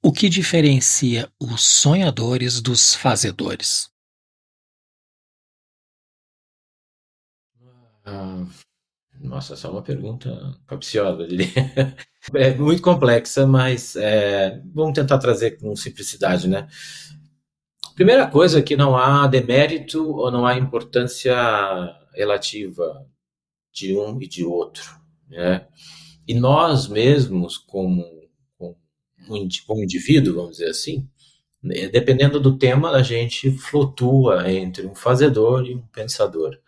O que diferencia os sonhadores dos fazedores? Nossa, essa é uma pergunta capciosa, eu diria. É muito complexa, mas vamos tentar trazer com simplicidade, né? Primeira coisa é que não há demérito ou não há importância relativa de um e de outro, né? E nós mesmos, como indivíduo, vamos dizer assim, dependendo do tema, a gente flutua entre um fazedor e um pensador.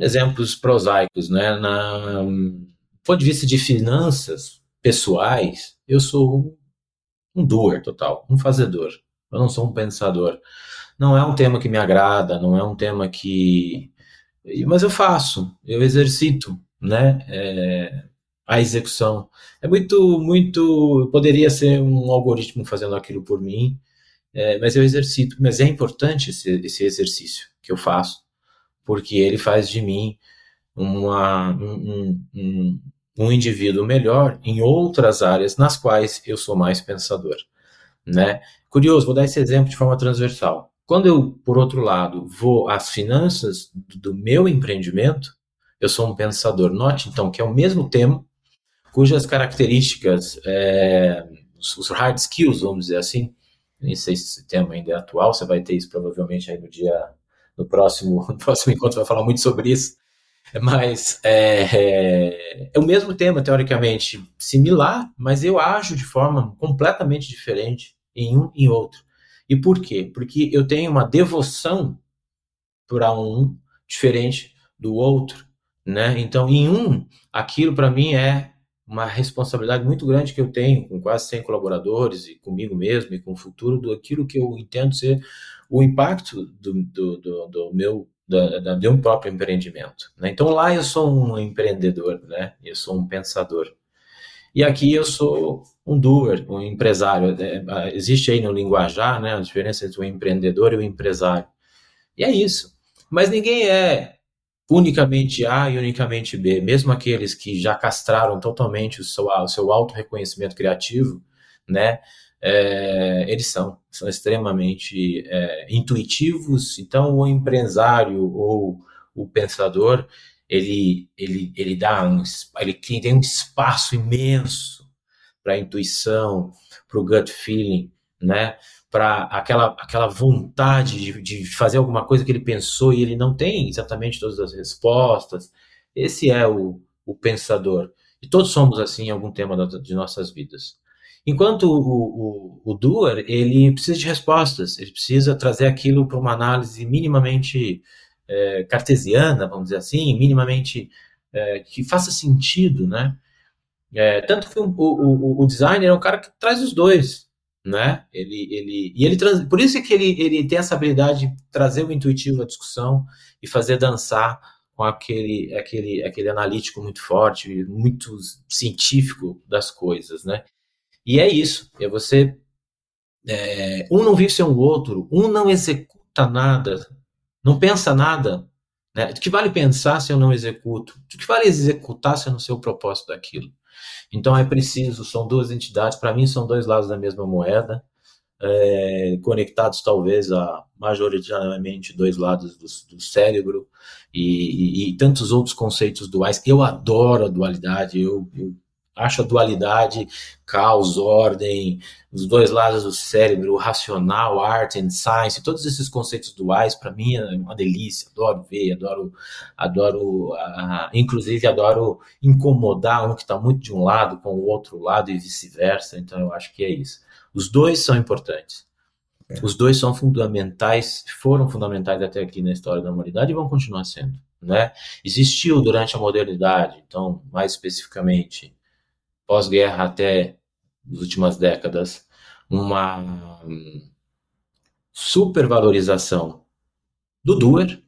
Exemplos prosaicos, né? Do ponto de vista de finanças pessoais, eu sou um doer total, um fazedor. Eu não sou um pensador. Não é um tema que me agrada, não é um tema que... Mas eu faço, eu exercito, né? A execução. É muito, muito... Poderia ser um algoritmo fazendo aquilo por mim, mas eu exercito. Mas é importante esse exercício que eu faço, porque ele faz de mim um indivíduo melhor em outras áreas nas quais eu sou mais pensador, né? Curioso, vou dar esse exemplo de forma transversal. Quando eu, por outro lado, vou às finanças do meu empreendimento, eu sou um pensador. Note, então, que é o mesmo tema, cujas características, os hard skills, vamos dizer assim, nem sei se esse tema ainda é atual, você vai ter isso provavelmente aí no próximo encontro, vai falar muito sobre isso, mas é o mesmo tema, teoricamente similar, mas eu ajo de forma completamente diferente em um e outro. E por quê? Porque eu tenho uma devoção para um diferente do outro, né? Então, em um, aquilo para mim é uma responsabilidade muito grande que eu tenho com quase 100 colaboradores e comigo mesmo e com o futuro daquilo que eu entendo ser o impacto do meu próprio empreendimento, né? Então, lá eu sou um empreendedor, né? Eu sou um pensador. E aqui eu sou um doer, um empresário. Existe aí no linguajar, né, a diferença entre o empreendedor e o empresário. E é isso. Mas ninguém é unicamente A e unicamente B. Mesmo aqueles que já castraram totalmente o seu auto-reconhecimento criativo, né? Eles são extremamente intuitivos. Então, o empresário ou o pensador, ele tem um espaço imenso para a intuição, para o gut feeling, né? Para aquela vontade de fazer alguma coisa que ele pensou e ele não tem exatamente todas as respostas. Esse é o pensador. E todos somos assim em algum tema de nossas vidas. Enquanto o doer, ele precisa de respostas, ele precisa trazer aquilo para uma análise minimamente cartesiana, vamos dizer assim, minimamente que faça sentido, né? Tanto que o designer é um cara que traz os dois, né? Por isso é que ele tem essa habilidade de trazer o intuitivo à discussão e fazer dançar com aquele analítico muito forte, muito científico das coisas, né? E é isso, é você... um não vive sem o outro, um não executa nada, não pensa nada, né? Do que vale pensar se eu não executo? Do que vale executar se eu não sei o propósito daquilo? Então é preciso, são duas entidades, para mim são dois lados da mesma moeda, conectados talvez a majoritariamente dois lados do cérebro e tantos outros conceitos duais. Eu adoro a dualidade, eu acho a dualidade, caos, ordem, os dois lados do cérebro, o racional, art and science, todos esses conceitos duais, para mim é uma delícia, adoro ver, adoro, inclusive adoro incomodar um que está muito de um lado com o outro lado e vice-versa, então eu acho que é isso. Os dois são importantes, Os dois são fundamentais, foram fundamentais até aqui na história da humanidade e vão continuar sendo, né? Existiu durante a modernidade, então mais especificamente, pós-guerra até as últimas décadas, uma supervalorização do doer,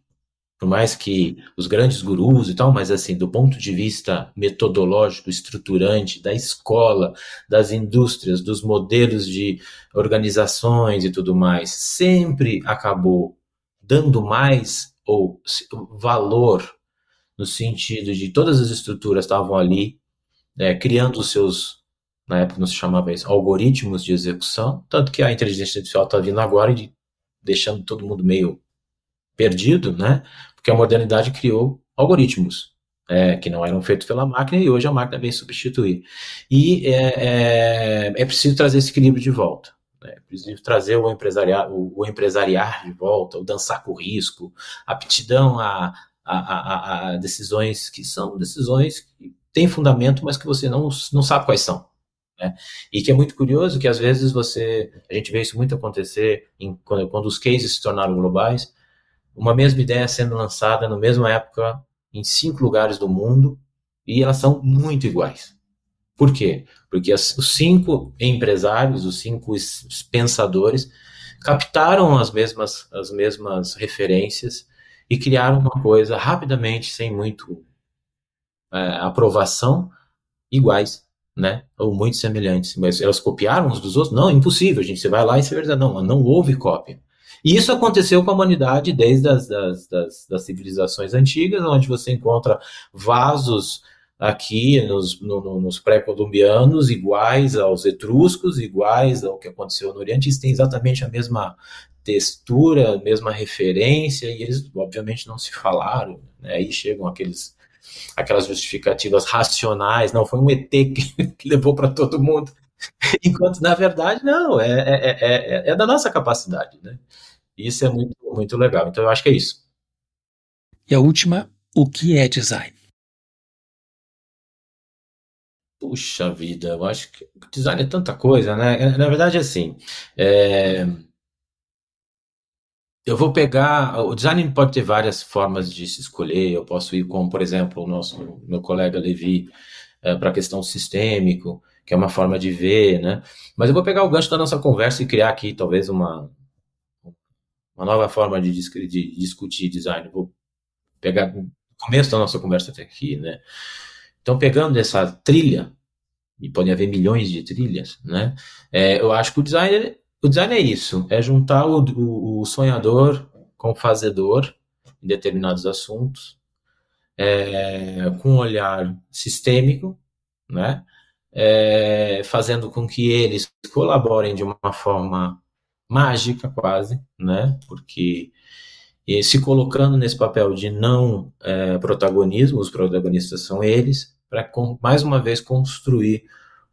por mais que os grandes gurus e tal, mas assim, do ponto de vista metodológico, estruturante, da escola, das indústrias, dos modelos de organizações e tudo mais, sempre acabou dando mais ou valor no sentido de todas as estruturas estavam ali, criando os seus, na época não se chamava isso, algoritmos de execução, tanto que a inteligência artificial está vindo agora e deixando todo mundo meio perdido, né? Porque a modernidade criou algoritmos que não eram feitos pela máquina e hoje a máquina vem substituir. E é preciso trazer esse equilíbrio de volta, né? É preciso trazer o empresariar de volta, o dançar com o risco, a aptidão a decisões que são decisões que tem fundamento, mas que você não sabe quais são, né? E que é muito curioso que, às vezes, a gente vê isso muito acontecer quando os cases se tornaram globais, uma mesma ideia sendo lançada na mesma época em 5 lugares do mundo, e elas são muito iguais. Por quê? Porque os 5 empresários, os 5 pensadores, captaram as mesmas referências e criaram uma coisa rapidamente, sem muito... aprovação iguais, né? Ou muito semelhantes, mas elas copiaram uns dos outros? Não, é impossível, gente, você vai lá e você vai não houve cópia. E isso aconteceu com a humanidade desde as civilizações antigas, onde você encontra vasos aqui nos pré-colombianos iguais aos etruscos, iguais ao que aconteceu no Oriente, eles têm exatamente a mesma textura, a mesma referência, e eles obviamente não se falaram, né? Aí chegam aquelas justificativas racionais, não, foi um ET que levou para todo mundo, enquanto na verdade não, é da nossa capacidade, né? Isso é muito, muito legal, então eu acho que é isso. E a última, o que é design? Puxa vida, eu acho que design é tanta coisa, né? Na verdade assim, eu vou pegar... O design pode ter várias formas de se escolher. Eu posso ir como, por exemplo, o meu colega Levi, para a questão sistêmico, que é uma forma de ver, né? Mas eu vou pegar o gancho da nossa conversa e criar aqui, talvez, uma nova forma de discutir design. Eu vou pegar o começo da nossa conversa até aqui, né? Então, pegando essa trilha, e podem haver milhões de trilhas, né? Eu acho que o design é isso, é juntar o sonhador com o fazedor em determinados assuntos, com um olhar sistêmico, né? Fazendo com que eles colaborem de uma forma mágica quase, né? Porque E se colocando nesse papel de não protagonismo, os protagonistas são eles, para mais uma vez construir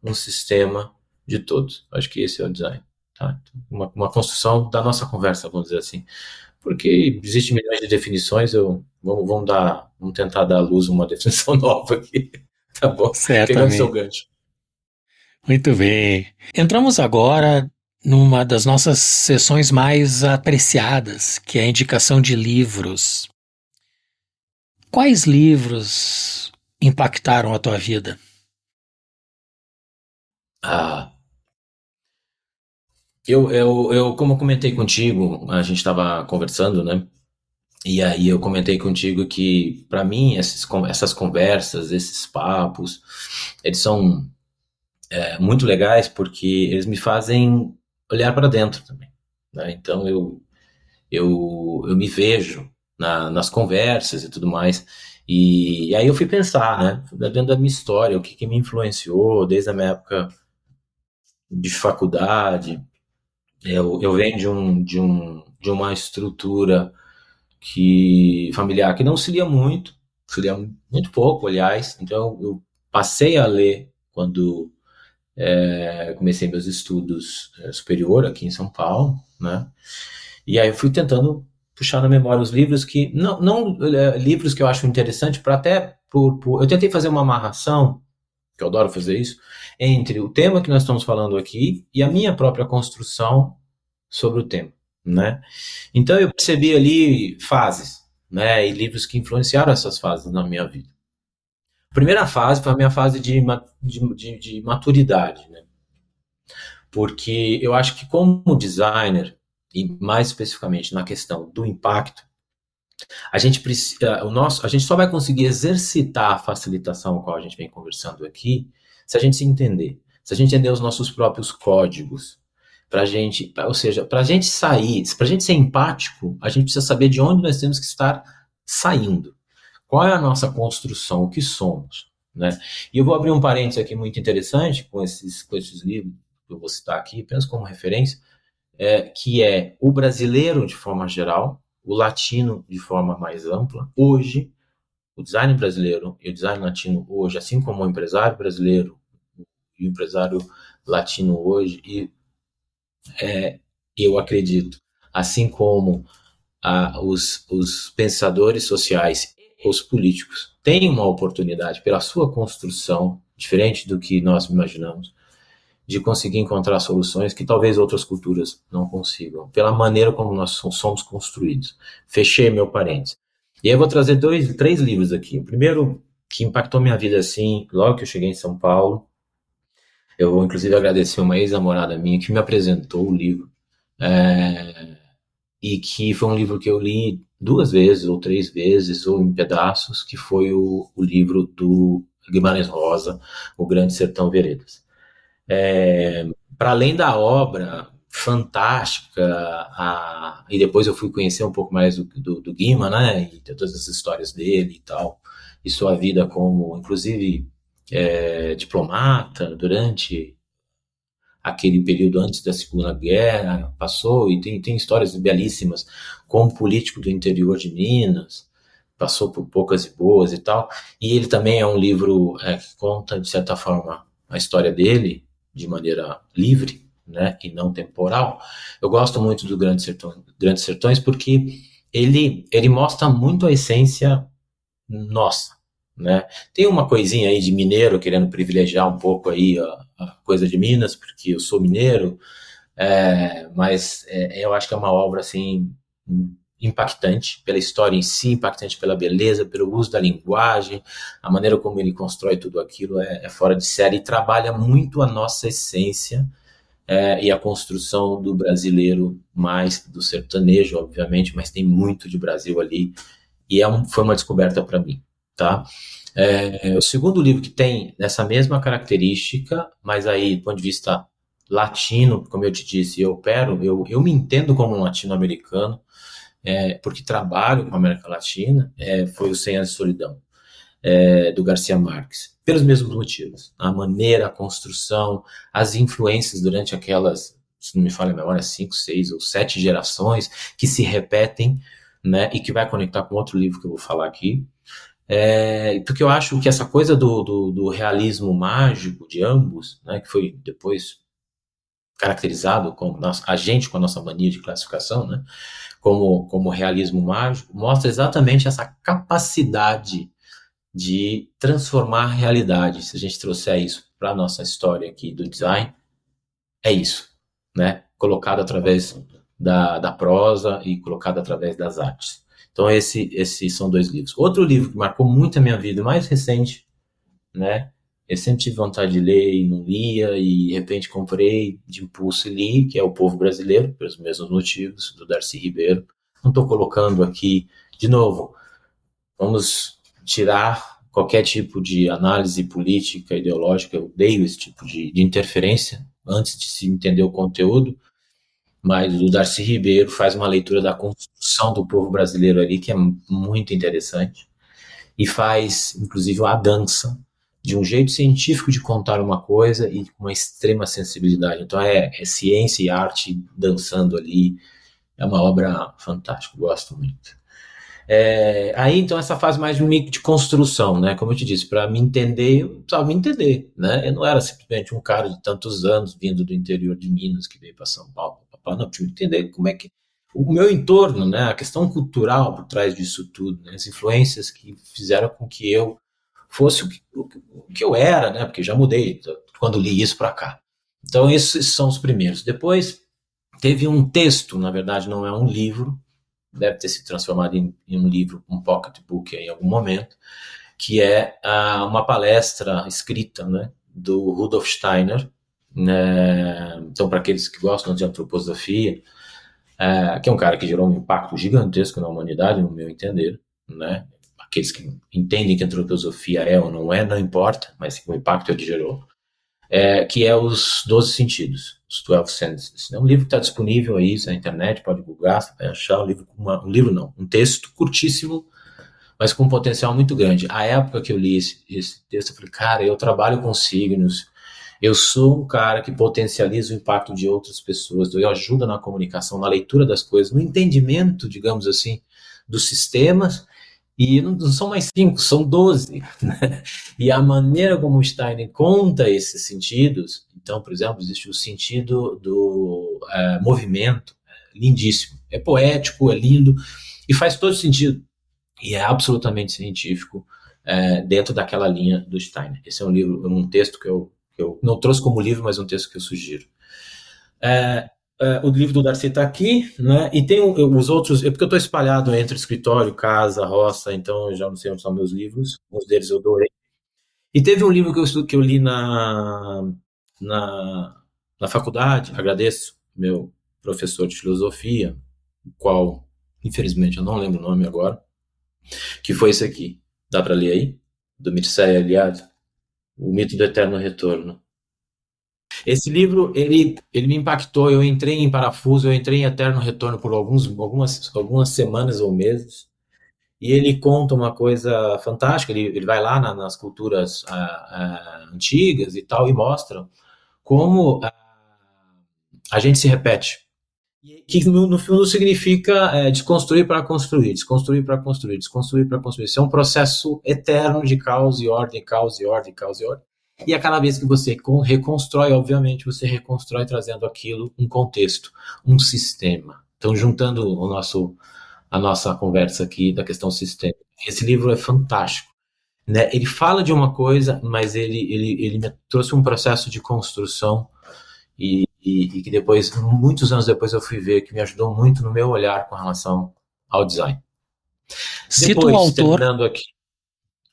um sistema de todos. Acho que esse é o design. Tá? Uma construção da nossa conversa, vamos dizer assim. Porque existem milhões de definições, vamos tentar dar à luz uma definição nova aqui. Tá bom, pegando seu gancho. Muito bem. Entramos agora numa das nossas sessões mais apreciadas, que é a indicação de livros. Quais livros impactaram a tua vida? Eu como eu comentei contigo, a gente estava conversando, né? E aí eu comentei contigo que, para mim, essas conversas, esses papos, eles são muito legais porque eles me fazem olhar para dentro também, né? Então eu me vejo nas conversas e tudo mais, e aí eu fui pensar, né, dentro da minha história, o que me influenciou desde a minha época de faculdade. Eu venho de uma estrutura familiar que não se lia muito, se lia muito pouco, aliás. Então eu passei a ler quando comecei meus estudos superior aqui em São Paulo, né? E aí eu fui tentando puxar na memória os livros que livros que eu acho interessante, para até eu tentei fazer uma amarração, que eu adoro fazer isso, entre o tema que nós estamos falando aqui e a minha própria construção sobre o tema, né? Então eu percebi ali fases, né, e livros que influenciaram essas fases na minha vida. A primeira fase foi a minha fase de maturidade, né? Porque eu acho que, como designer, e mais especificamente na questão do impacto, a gente só vai conseguir exercitar a facilitação com a qual a gente vem conversando aqui se a gente se entender, se a gente entender os nossos próprios códigos. Para a gente sair, para a gente ser empático, a gente precisa saber de onde nós temos que estar saindo. Qual é a nossa construção, o que somos, né? E eu vou abrir um parênteses aqui muito interessante com esses livros que eu vou citar aqui, apenas como referência, que é o brasileiro de forma geral, o latino de forma mais ampla. Hoje, o design brasileiro e o design latino hoje, assim como o empresário brasileiro e o empresário latino hoje, e eu acredito, assim como os pensadores sociais, os políticos têm uma oportunidade, pela sua construção, diferente do que nós imaginamos, de conseguir encontrar soluções que talvez outras culturas não consigam, pela maneira como nós somos construídos. Fechei meu parênteses. E aí eu vou trazer três livros aqui. O primeiro, que impactou minha vida assim, logo que eu cheguei em São Paulo, eu vou inclusive agradecer uma ex-namorada minha que me apresentou o livro, e que foi um livro que eu li 2 vezes ou 3 vezes, ou em pedaços, que foi o livro do Guimarães Rosa, O Grande Sertão Veredas. Para além da obra fantástica, e depois eu fui conhecer um pouco mais do Guima, né, e todas as histórias dele e tal, e sua vida como, inclusive, diplomata durante aquele período antes da Segunda Guerra, passou, e tem histórias belíssimas, como político do interior de Minas, passou por poucas e boas e tal, e ele também é um livro que conta, de certa forma, a história dele de maneira livre, né, e não temporal. Eu gosto muito do Grandes Sertões, porque ele mostra muito a essência nossa, né? Tem uma coisinha aí de mineiro, querendo privilegiar um pouco aí a coisa de Minas, porque eu sou mineiro, mas eu acho que é uma obra assim impactante pela história em si, impactante pela beleza, pelo uso da linguagem, a maneira como ele constrói tudo aquilo é fora de série, e trabalha muito a nossa essência, e a construção do brasileiro, mais do sertanejo, obviamente, mas tem muito de Brasil ali, e foi uma descoberta para mim, tá? O segundo livro que tem nessa mesma característica, mas aí do ponto de vista latino, como eu te disse, eu me entendo como um latino-americano, porque trabalho com a América Latina, foi o 100 Anos de Solidão, do Garcia Márquez, pelos mesmos motivos, a maneira, a construção, as influências durante aquelas, se não me falha a memória, 5, 6 ou 7 gerações que se repetem, né, e que vai conectar com outro livro que eu vou falar aqui. Porque eu acho que essa coisa do realismo mágico de ambos, né, que foi depois caracterizado como a gente com a nossa mania de classificação, né, como realismo mágico, mostra exatamente essa capacidade de transformar a realidade. Se a gente trouxer isso para a nossa história aqui do design, é isso, né, colocado através da prosa e colocado através das artes. Então, esses são dois livros. Outro livro que marcou muito a minha vida, mais recente, né? Eu sempre tive vontade de ler e não lia, e de repente comprei de impulso e li, que é O Povo Brasileiro, pelos mesmos motivos, do Darcy Ribeiro. Não estou colocando aqui, de novo, vamos tirar qualquer tipo de análise política, ideológica, eu odeio esse tipo de interferência, antes de se entender o conteúdo, mas o Darcy Ribeiro faz uma leitura da construção do povo brasileiro ali, que é muito interessante, e faz, inclusive, a dança de um jeito científico de contar uma coisa e com uma extrema sensibilidade. Então, é ciência e arte dançando ali, é uma obra fantástica, gosto muito. Aí, então, essa fase mais de construção, né? Como eu te disse, para me entender, eu precisava me entender, né? Eu não era simplesmente um cara de tantos anos, vindo do interior de Minas, que veio para São Paulo. Não, preciso entender como é que... O meu entorno, né, a questão cultural por trás disso tudo, né, as influências que fizeram com que eu fosse o que eu era, né, porque já mudei quando li isso para cá. Então, esses são os primeiros. Depois, teve um texto, na verdade não é um livro, deve ter se transformado em um livro, um pocketbook em algum momento, que é uma palestra escrita, né, do Rudolf Steiner. Então, para aqueles que gostam de antroposofia, que é um cara que gerou um impacto gigantesco na humanidade, no meu entender, né? Aqueles que entendem que a antroposofia é ou não é, não importa, mas o impacto ele gerou, que é os 12 sentidos, os 12 senses. É um livro que está disponível aí na internet, pode divulgar, você vai achar um texto curtíssimo, mas com um potencial muito grande. A época que eu li esse texto, eu falei, cara, eu trabalho com signos, eu sou um cara que potencializa o impacto de outras pessoas, eu ajudo na comunicação, na leitura das coisas, no entendimento, digamos assim, dos sistemas, e não são mais 5, são 12. Né? E a maneira como Steiner conta esses sentidos, então, por exemplo, existe o sentido do movimento, lindíssimo, é poético, é lindo, e faz todo sentido, e é absolutamente científico dentro daquela linha do Steiner. Esse é um livro, um texto que eu não trouxe como livro, mas um texto que eu sugiro. O livro do Darcy está aqui, né? E tem os outros, porque eu estou espalhado entre escritório, casa, roça, então eu já não sei onde são meus livros, uns deles eu doei. E teve um livro que eu li na faculdade, agradeço, meu professor de filosofia, o qual, infelizmente, eu não lembro o nome agora, que foi esse aqui, dá para ler aí? Do Mircea Eliade. O Mito do Eterno Retorno. Esse livro, ele me impactou, eu entrei em parafuso, eu entrei em eterno retorno por algumas semanas ou meses, e ele conta uma coisa fantástica, ele vai lá nas culturas antigas e tal, e mostra como a gente se repete. Que no fundo significa desconstruir para construir, desconstruir para construir, desconstruir para construir. Isso é um processo eterno de caos e ordem, caos e ordem, caos e ordem. E a cada vez que você reconstrói, obviamente, você reconstrói trazendo aquilo um contexto, um sistema. Então, juntando a nossa conversa aqui da questão sistêmica. Esse livro é fantástico. Né? Ele fala de uma coisa, mas ele me trouxe um processo de construção e que depois, muitos anos depois, eu fui ver que me ajudou muito no meu olhar com relação ao design. Cita o autor. Terminando aqui.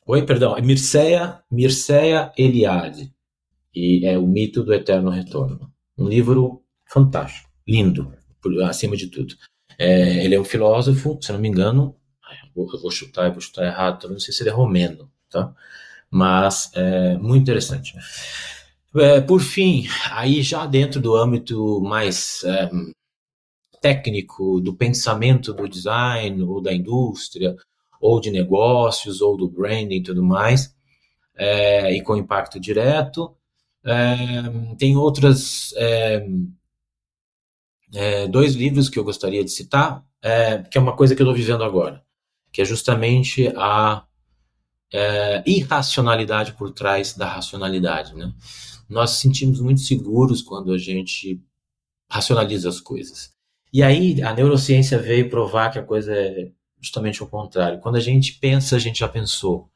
Oi, perdão, é Mircea Eliade, e é O Mito do Eterno Retorno. Um livro fantástico, lindo, acima de tudo. Ele é um filósofo, se não me engano, eu vou chutar errado, não sei se ele é romeno, tá? Mas é muito interessante. Por fim, aí já dentro do âmbito mais técnico do pensamento do design ou da indústria ou de negócios ou do branding e tudo mais, e com impacto direto, tem outros dois livros que eu gostaria de citar. que é uma coisa que eu estou vivendo agora, que é justamente a irracionalidade por trás da racionalidade, né? Nós nos sentimos muito seguros quando a gente racionaliza as coisas. E aí a neurociência veio provar que a coisa é justamente o contrário. Quando a gente pensa, a gente já pensou.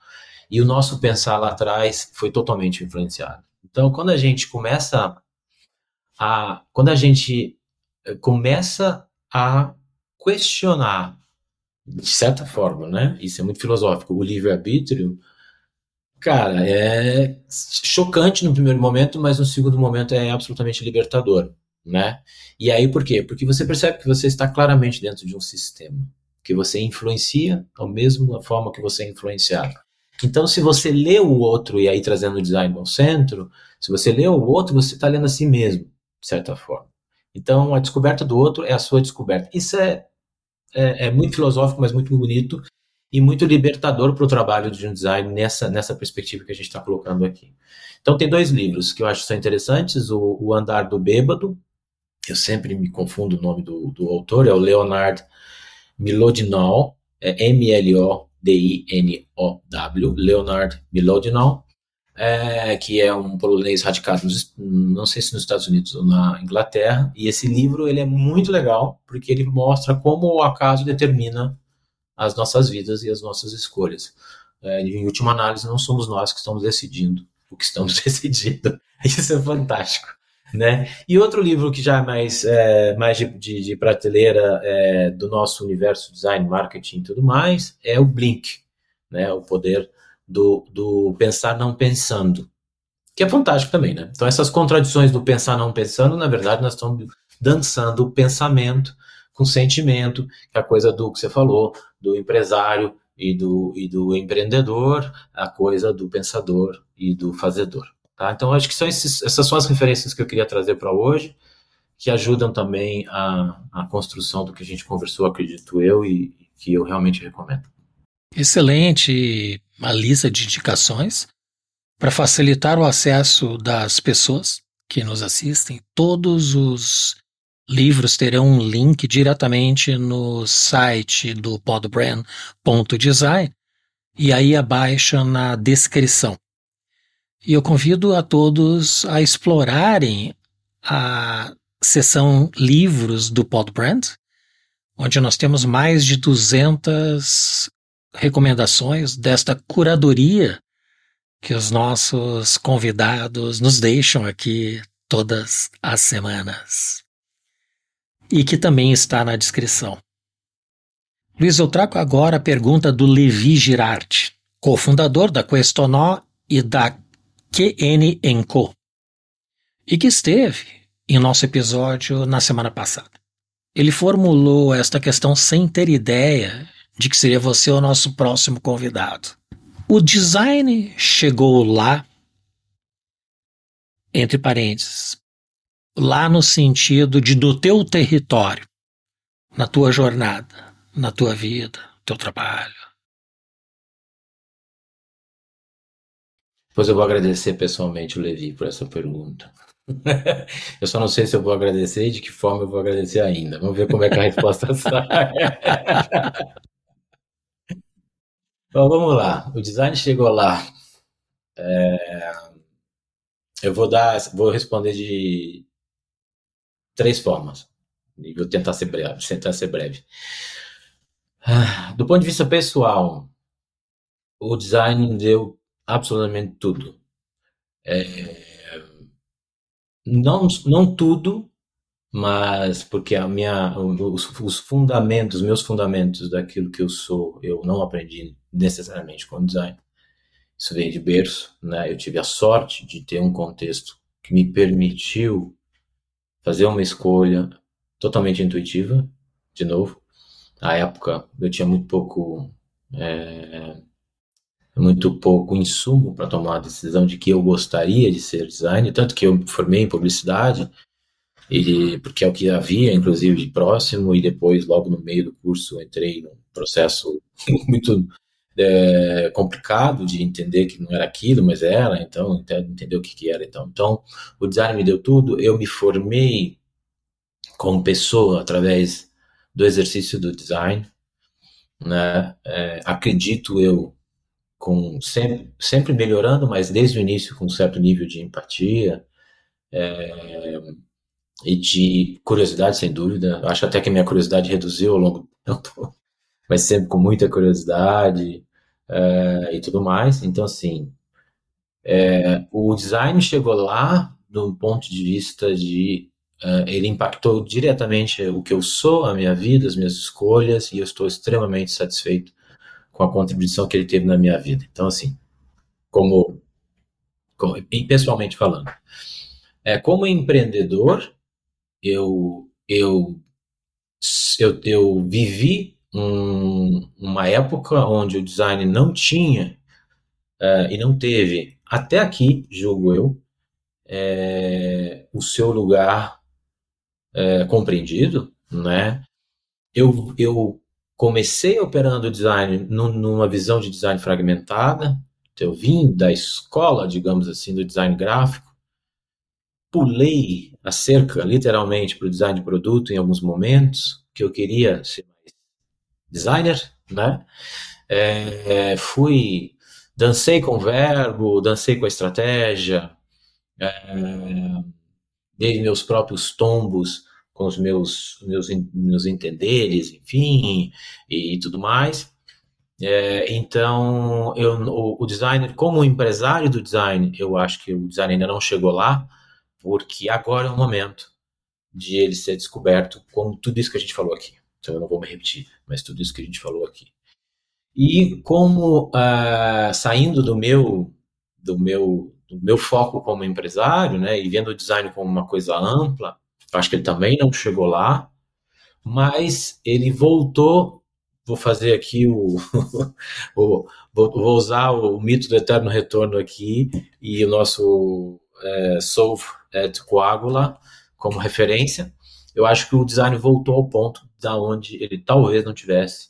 E o nosso pensar lá atrás foi totalmente influenciado. Então, quando a gente começa a... questionar, de certa forma, né? Isso é muito filosófico, o livre-arbítrio, cara, é chocante no primeiro momento, mas no segundo momento é absolutamente libertador, né? E aí por quê? Porque você percebe que você está claramente dentro de um sistema, que você influencia da mesma forma que você é influenciado. Então, se você lê o outro, e aí trazendo o design ao centro, se você lê o outro, você está lendo a si mesmo, de certa forma. Então, a descoberta do outro é a sua descoberta. Isso é muito filosófico, mas muito bonito e muito libertador para o trabalho de um design nessa perspectiva que a gente está colocando aqui. Então, tem dois livros que eu acho que são interessantes. O Andar do Bêbado, eu sempre me confundo o nome do autor, é o Leonard Mlodinow, M-L-O-D-I-N-O-W, Leonard Mlodinow, que é um polonês radicado, não sei se nos Estados Unidos ou na Inglaterra, e esse livro ele é muito legal, porque ele mostra como o acaso determina as nossas vidas e as nossas escolhas. Em última análise, não somos nós que estamos decidindo o que estamos decidindo. Isso é fantástico, né? E outro livro que já é mais de prateleira do nosso universo design, marketing e tudo mais, é o Blink, né? O Poder do pensar não pensando, que é fantástico também, né? Então, essas contradições do pensar não pensando, na verdade, nós estamos dançando o pensamento com sentimento, que é a coisa do que você falou, do empresário e do empreendedor, a coisa do pensador e do fazedor, tá? Então, acho que essas são as referências que eu queria trazer para hoje, que ajudam também a construção do que a gente conversou, acredito eu, e que eu realmente recomendo. Excelente, uma lista de indicações para facilitar o acesso das pessoas que nos assistem. Todos os livros terão um link diretamente no site do podbrand.design e aí abaixo na descrição. E eu convido a todos a explorarem a seção livros do PodBrand, onde nós temos mais de 200 recomendações desta curadoria que os nossos convidados nos deixam aqui todas as semanas e que também está na descrição. Luís, eu trago agora a pergunta do Levi Girardi, cofundador da Questonol e da QN&Co, e que esteve em nosso episódio na semana passada. Ele formulou esta questão sem ter ideia de que seria você o nosso próximo convidado. O design chegou lá, entre parênteses, lá no sentido de do teu território, na tua jornada, na tua vida, teu trabalho. Pois eu vou agradecer pessoalmente o Levi por essa pergunta. Eu só não sei se eu vou agradecer e de que forma eu vou agradecer ainda. Vamos ver como é que a resposta sai. Então, vamos lá, o design chegou lá. Eu vou responder de três formas, e vou tentar ser breve. Do ponto de vista pessoal, o design deu absolutamente tudo. Não tudo, mas porque os meus fundamentos daquilo que eu sou, eu não aprendi necessariamente com design. Isso veio de berço, né? Eu tive a sorte de ter um contexto que me permitiu fazer uma escolha totalmente intuitiva, de novo. Na época eu tinha muito pouco insumo para tomar a decisão de que eu gostaria de ser designer, tanto que eu me formei em publicidade, porque é o que havia, inclusive, de próximo, e depois, logo no meio do curso, entrei num processo muito complicado de entender que não era aquilo, mas era, então, entender o que era. Então, o design me deu tudo, eu me formei como pessoa através do exercício do design, né? Acredito eu, sempre melhorando, mas desde o início com um certo nível de empatia e de curiosidade, sem dúvida. Acho até que a minha curiosidade reduziu ao longo do tempo, mas sempre com muita curiosidade e tudo mais. Então, assim, o design chegou lá do ponto de vista de... ele impactou diretamente o que eu sou, a minha vida, as minhas escolhas, e eu estou extremamente satisfeito com a contribuição que ele teve na minha vida. Então, assim, e pessoalmente falando, como empreendedor, eu vivi uma época onde o design não tinha e não teve, até aqui, julgo eu, o seu lugar compreendido, né? Eu comecei operando design numa visão de design fragmentada. Eu vim da escola, digamos assim, do design gráfico, pulei a cerca, literalmente, para o design de produto em alguns momentos, que eu queria ser designer, né? Dancei com o verbo, dancei com a estratégia, dei meus próprios tombos com os meus entenderes, enfim, e tudo mais. Então, o designer, como empresário do design, eu acho que o design ainda não chegou lá, porque agora é o momento de ele ser descoberto com tudo isso que a gente falou aqui. Então, eu não vou me repetir, mas tudo isso que a gente falou aqui. E como saindo do meu foco como empresário, né, e vendo o design como uma coisa ampla, acho que ele também não chegou lá, mas ele voltou. Vou fazer aqui vou usar o mito do eterno retorno aqui e o nosso Soul et Coagula como referência. Eu acho que o design voltou ao ponto da onde ele talvez não tivesse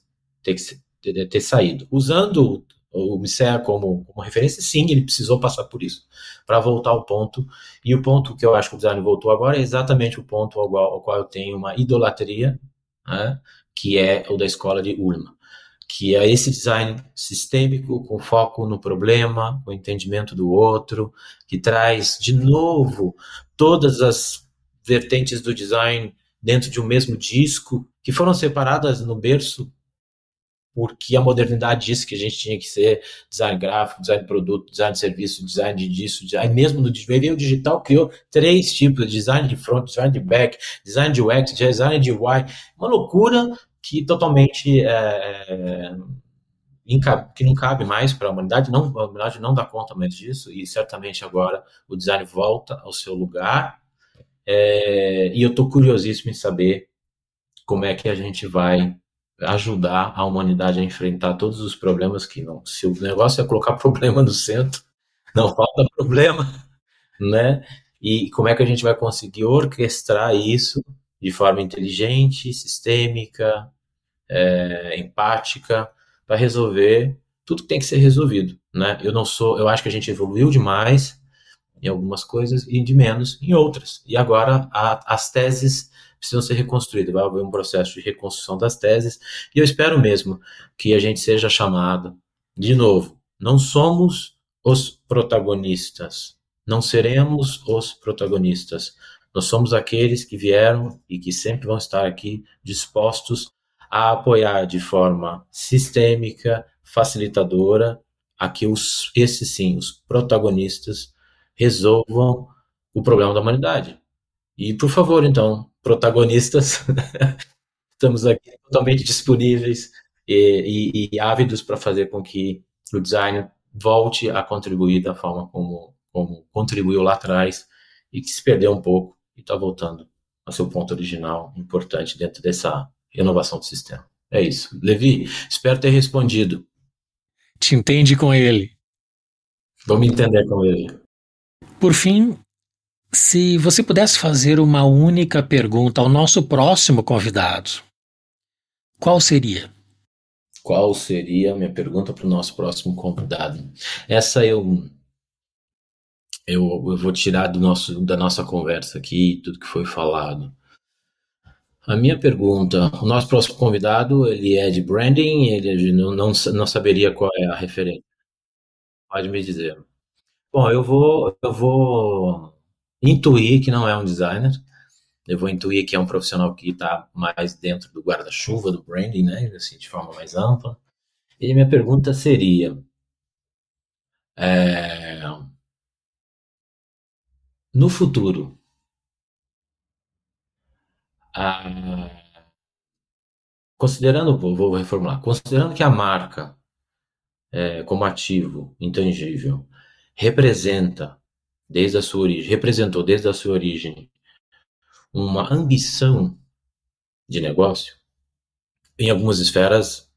ter saído. Usando o Mircea como referência, sim, ele precisou passar por isso, para voltar ao ponto, e o ponto que eu acho que o design voltou agora é exatamente o ponto ao qual eu tenho uma idolatria, né, que é o da escola de Ulm, que é esse design sistêmico, com foco no problema, com entendimento do outro, que traz, de novo, todas as vertentes do design dentro de um mesmo disco, que foram separadas no berço, porque a modernidade disse que a gente tinha que ser design gráfico, design de produto, design de serviço, design disso, design mesmo no digital. E o digital criou 3 tipos: design de front, design de back, design de UX, design de UI. Uma loucura que totalmente que não cabe mais para a humanidade. Não, a humanidade não dá conta mais disso, e certamente agora o design volta ao seu lugar. E eu estou curiosíssimo em saber como é que a gente vai ajudar a humanidade a enfrentar todos os problemas que não... Se o negócio é colocar problema no centro, não falta problema, né? E como é que a gente vai conseguir orquestrar isso de forma inteligente, sistêmica, empática, para resolver tudo que tem que ser resolvido, né? Eu acho que a gente evoluiu demais em algumas coisas e de menos em outras. E agora as teses precisam ser reconstruídas, vai haver um processo de reconstrução das teses, e eu espero mesmo que a gente seja chamado, de novo, não somos os protagonistas, não seremos os protagonistas, nós somos aqueles que vieram e que sempre vão estar aqui dispostos a apoiar de forma sistêmica, facilitadora, a que os protagonistas resolvam o problema da humanidade. E, por favor, então, protagonistas, estamos aqui totalmente disponíveis e ávidos para fazer com que o design volte a contribuir da forma como contribuiu lá atrás e que se perdeu um pouco e está voltando ao seu ponto original importante dentro dessa inovação do sistema. É isso. Levi, espero ter respondido. Te entende com ele. Vou me entender com ele. Por fim, se você pudesse fazer uma única pergunta ao nosso próximo convidado, qual seria? Qual seria a minha pergunta para o nosso próximo convidado? Essa eu vou tirar da nossa conversa aqui, tudo que foi falado. A minha pergunta, o nosso próximo convidado, ele é de branding, ele não saberia qual é a referência. Pode me dizer. Bom, eu vou intuir que não é um designer, eu vou intuir que é um profissional que está mais dentro do guarda-chuva do branding, né, assim, de forma mais ampla. E a minha pergunta seria, no futuro, considerando que a marca como ativo intangível representou desde a sua origem uma ambição de negócio, em algumas esferas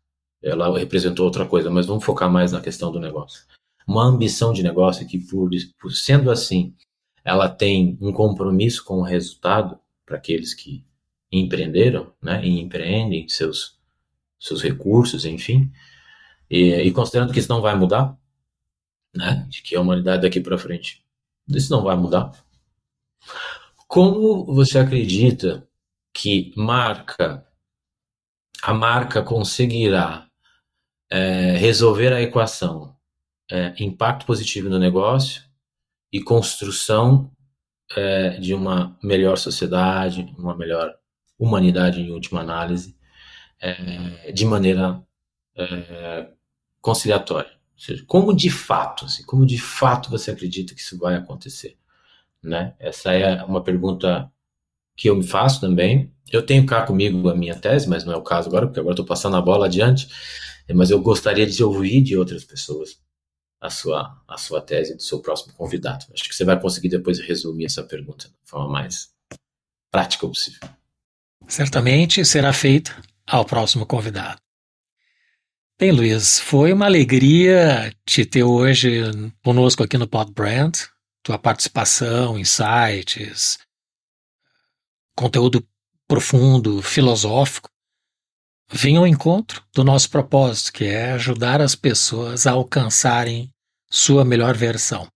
ela representou outra coisa, mas vamos focar mais na questão do negócio. Uma ambição de negócio que, por sendo assim, ela tem um compromisso com o resultado para aqueles que empreenderam, né, e empreendem seus recursos, enfim, e considerando que isso não vai mudar, né, de que a humanidade daqui para frente, isso não vai mudar. Como você acredita que a marca conseguirá resolver a equação impacto positivo no negócio e construção de uma melhor sociedade, uma melhor humanidade em última análise, de maneira conciliatória? Ou seja, como de fato você acredita que isso vai acontecer, né? Essa é uma pergunta que eu me faço também. Eu tenho cá comigo a minha tese, mas não é o caso agora, porque agora estou passando a bola adiante, mas eu gostaria de ouvir de outras pessoas a sua tese do seu próximo convidado. Acho que você vai conseguir depois resumir essa pergunta da forma mais prática possível. Certamente será feita ao próximo convidado. Bem, Luiz, foi uma alegria te ter hoje conosco aqui no PodBrand. Tua participação, insights, conteúdo profundo, filosófico, vem ao encontro do nosso propósito, que é ajudar as pessoas a alcançarem sua melhor versão.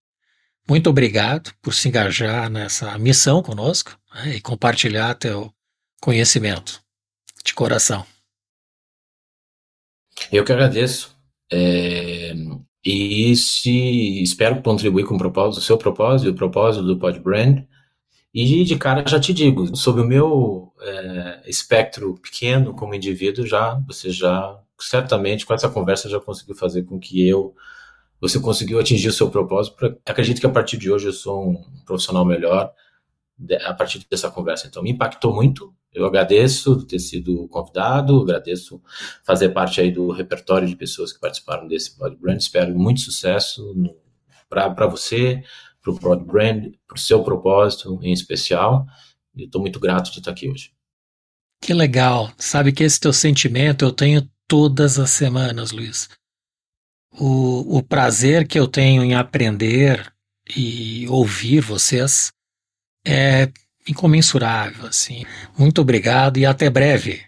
Muito obrigado por se engajar nessa missão conosco, né, e compartilhar teu conhecimento de coração. Eu que agradeço. E se espero contribuir com o seu propósito e o propósito do PodBrand. E de cara já te digo, sob o meu espectro pequeno como indivíduo, você certamente com essa conversa já conseguiu fazer com que você conseguiu atingir o seu propósito. Acredito que a partir de hoje eu sou um profissional melhor a partir dessa conversa. Então me impactou muito, eu agradeço ter sido convidado, agradeço fazer parte aí do repertório de pessoas que participaram desse PodBrand. Espero muito sucesso para você, para o PodBrand, para o seu propósito em especial, e estou muito grato de estar aqui hoje. Que legal, sabe que esse teu sentimento eu tenho todas as semanas, Luiz. O prazer que eu tenho em aprender e ouvir vocês é incomensurável, assim. Muito obrigado e até breve.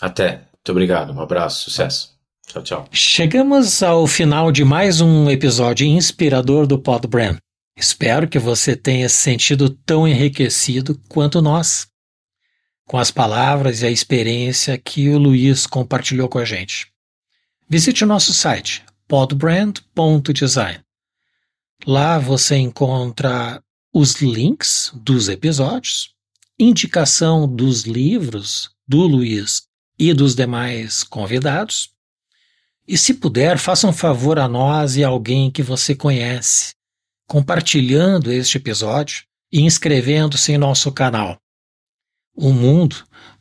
Até, muito obrigado, um abraço, sucesso. Tchau, tchau. Chegamos ao final de mais um episódio inspirador do PodBrand. Espero que você tenha se sentido tão enriquecido quanto nós, com as palavras e a experiência que o Luiz compartilhou com a gente. Visite o nosso site, podbrand.design. Lá você encontra os links dos episódios, indicação dos livros do Luiz e dos demais convidados. E se puder, faça um favor a nós e a alguém que você conhece, compartilhando este episódio e inscrevendo-se em nosso canal. O mundo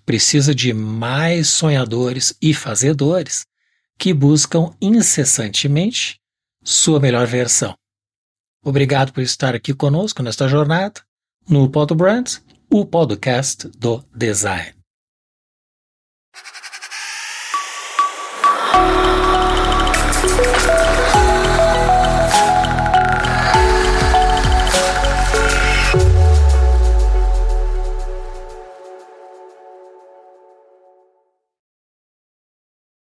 precisa de mais sonhadores e fazedores que buscam incessantemente sua melhor versão. Obrigado por estar aqui conosco nesta jornada no PodBrand, o podcast do design.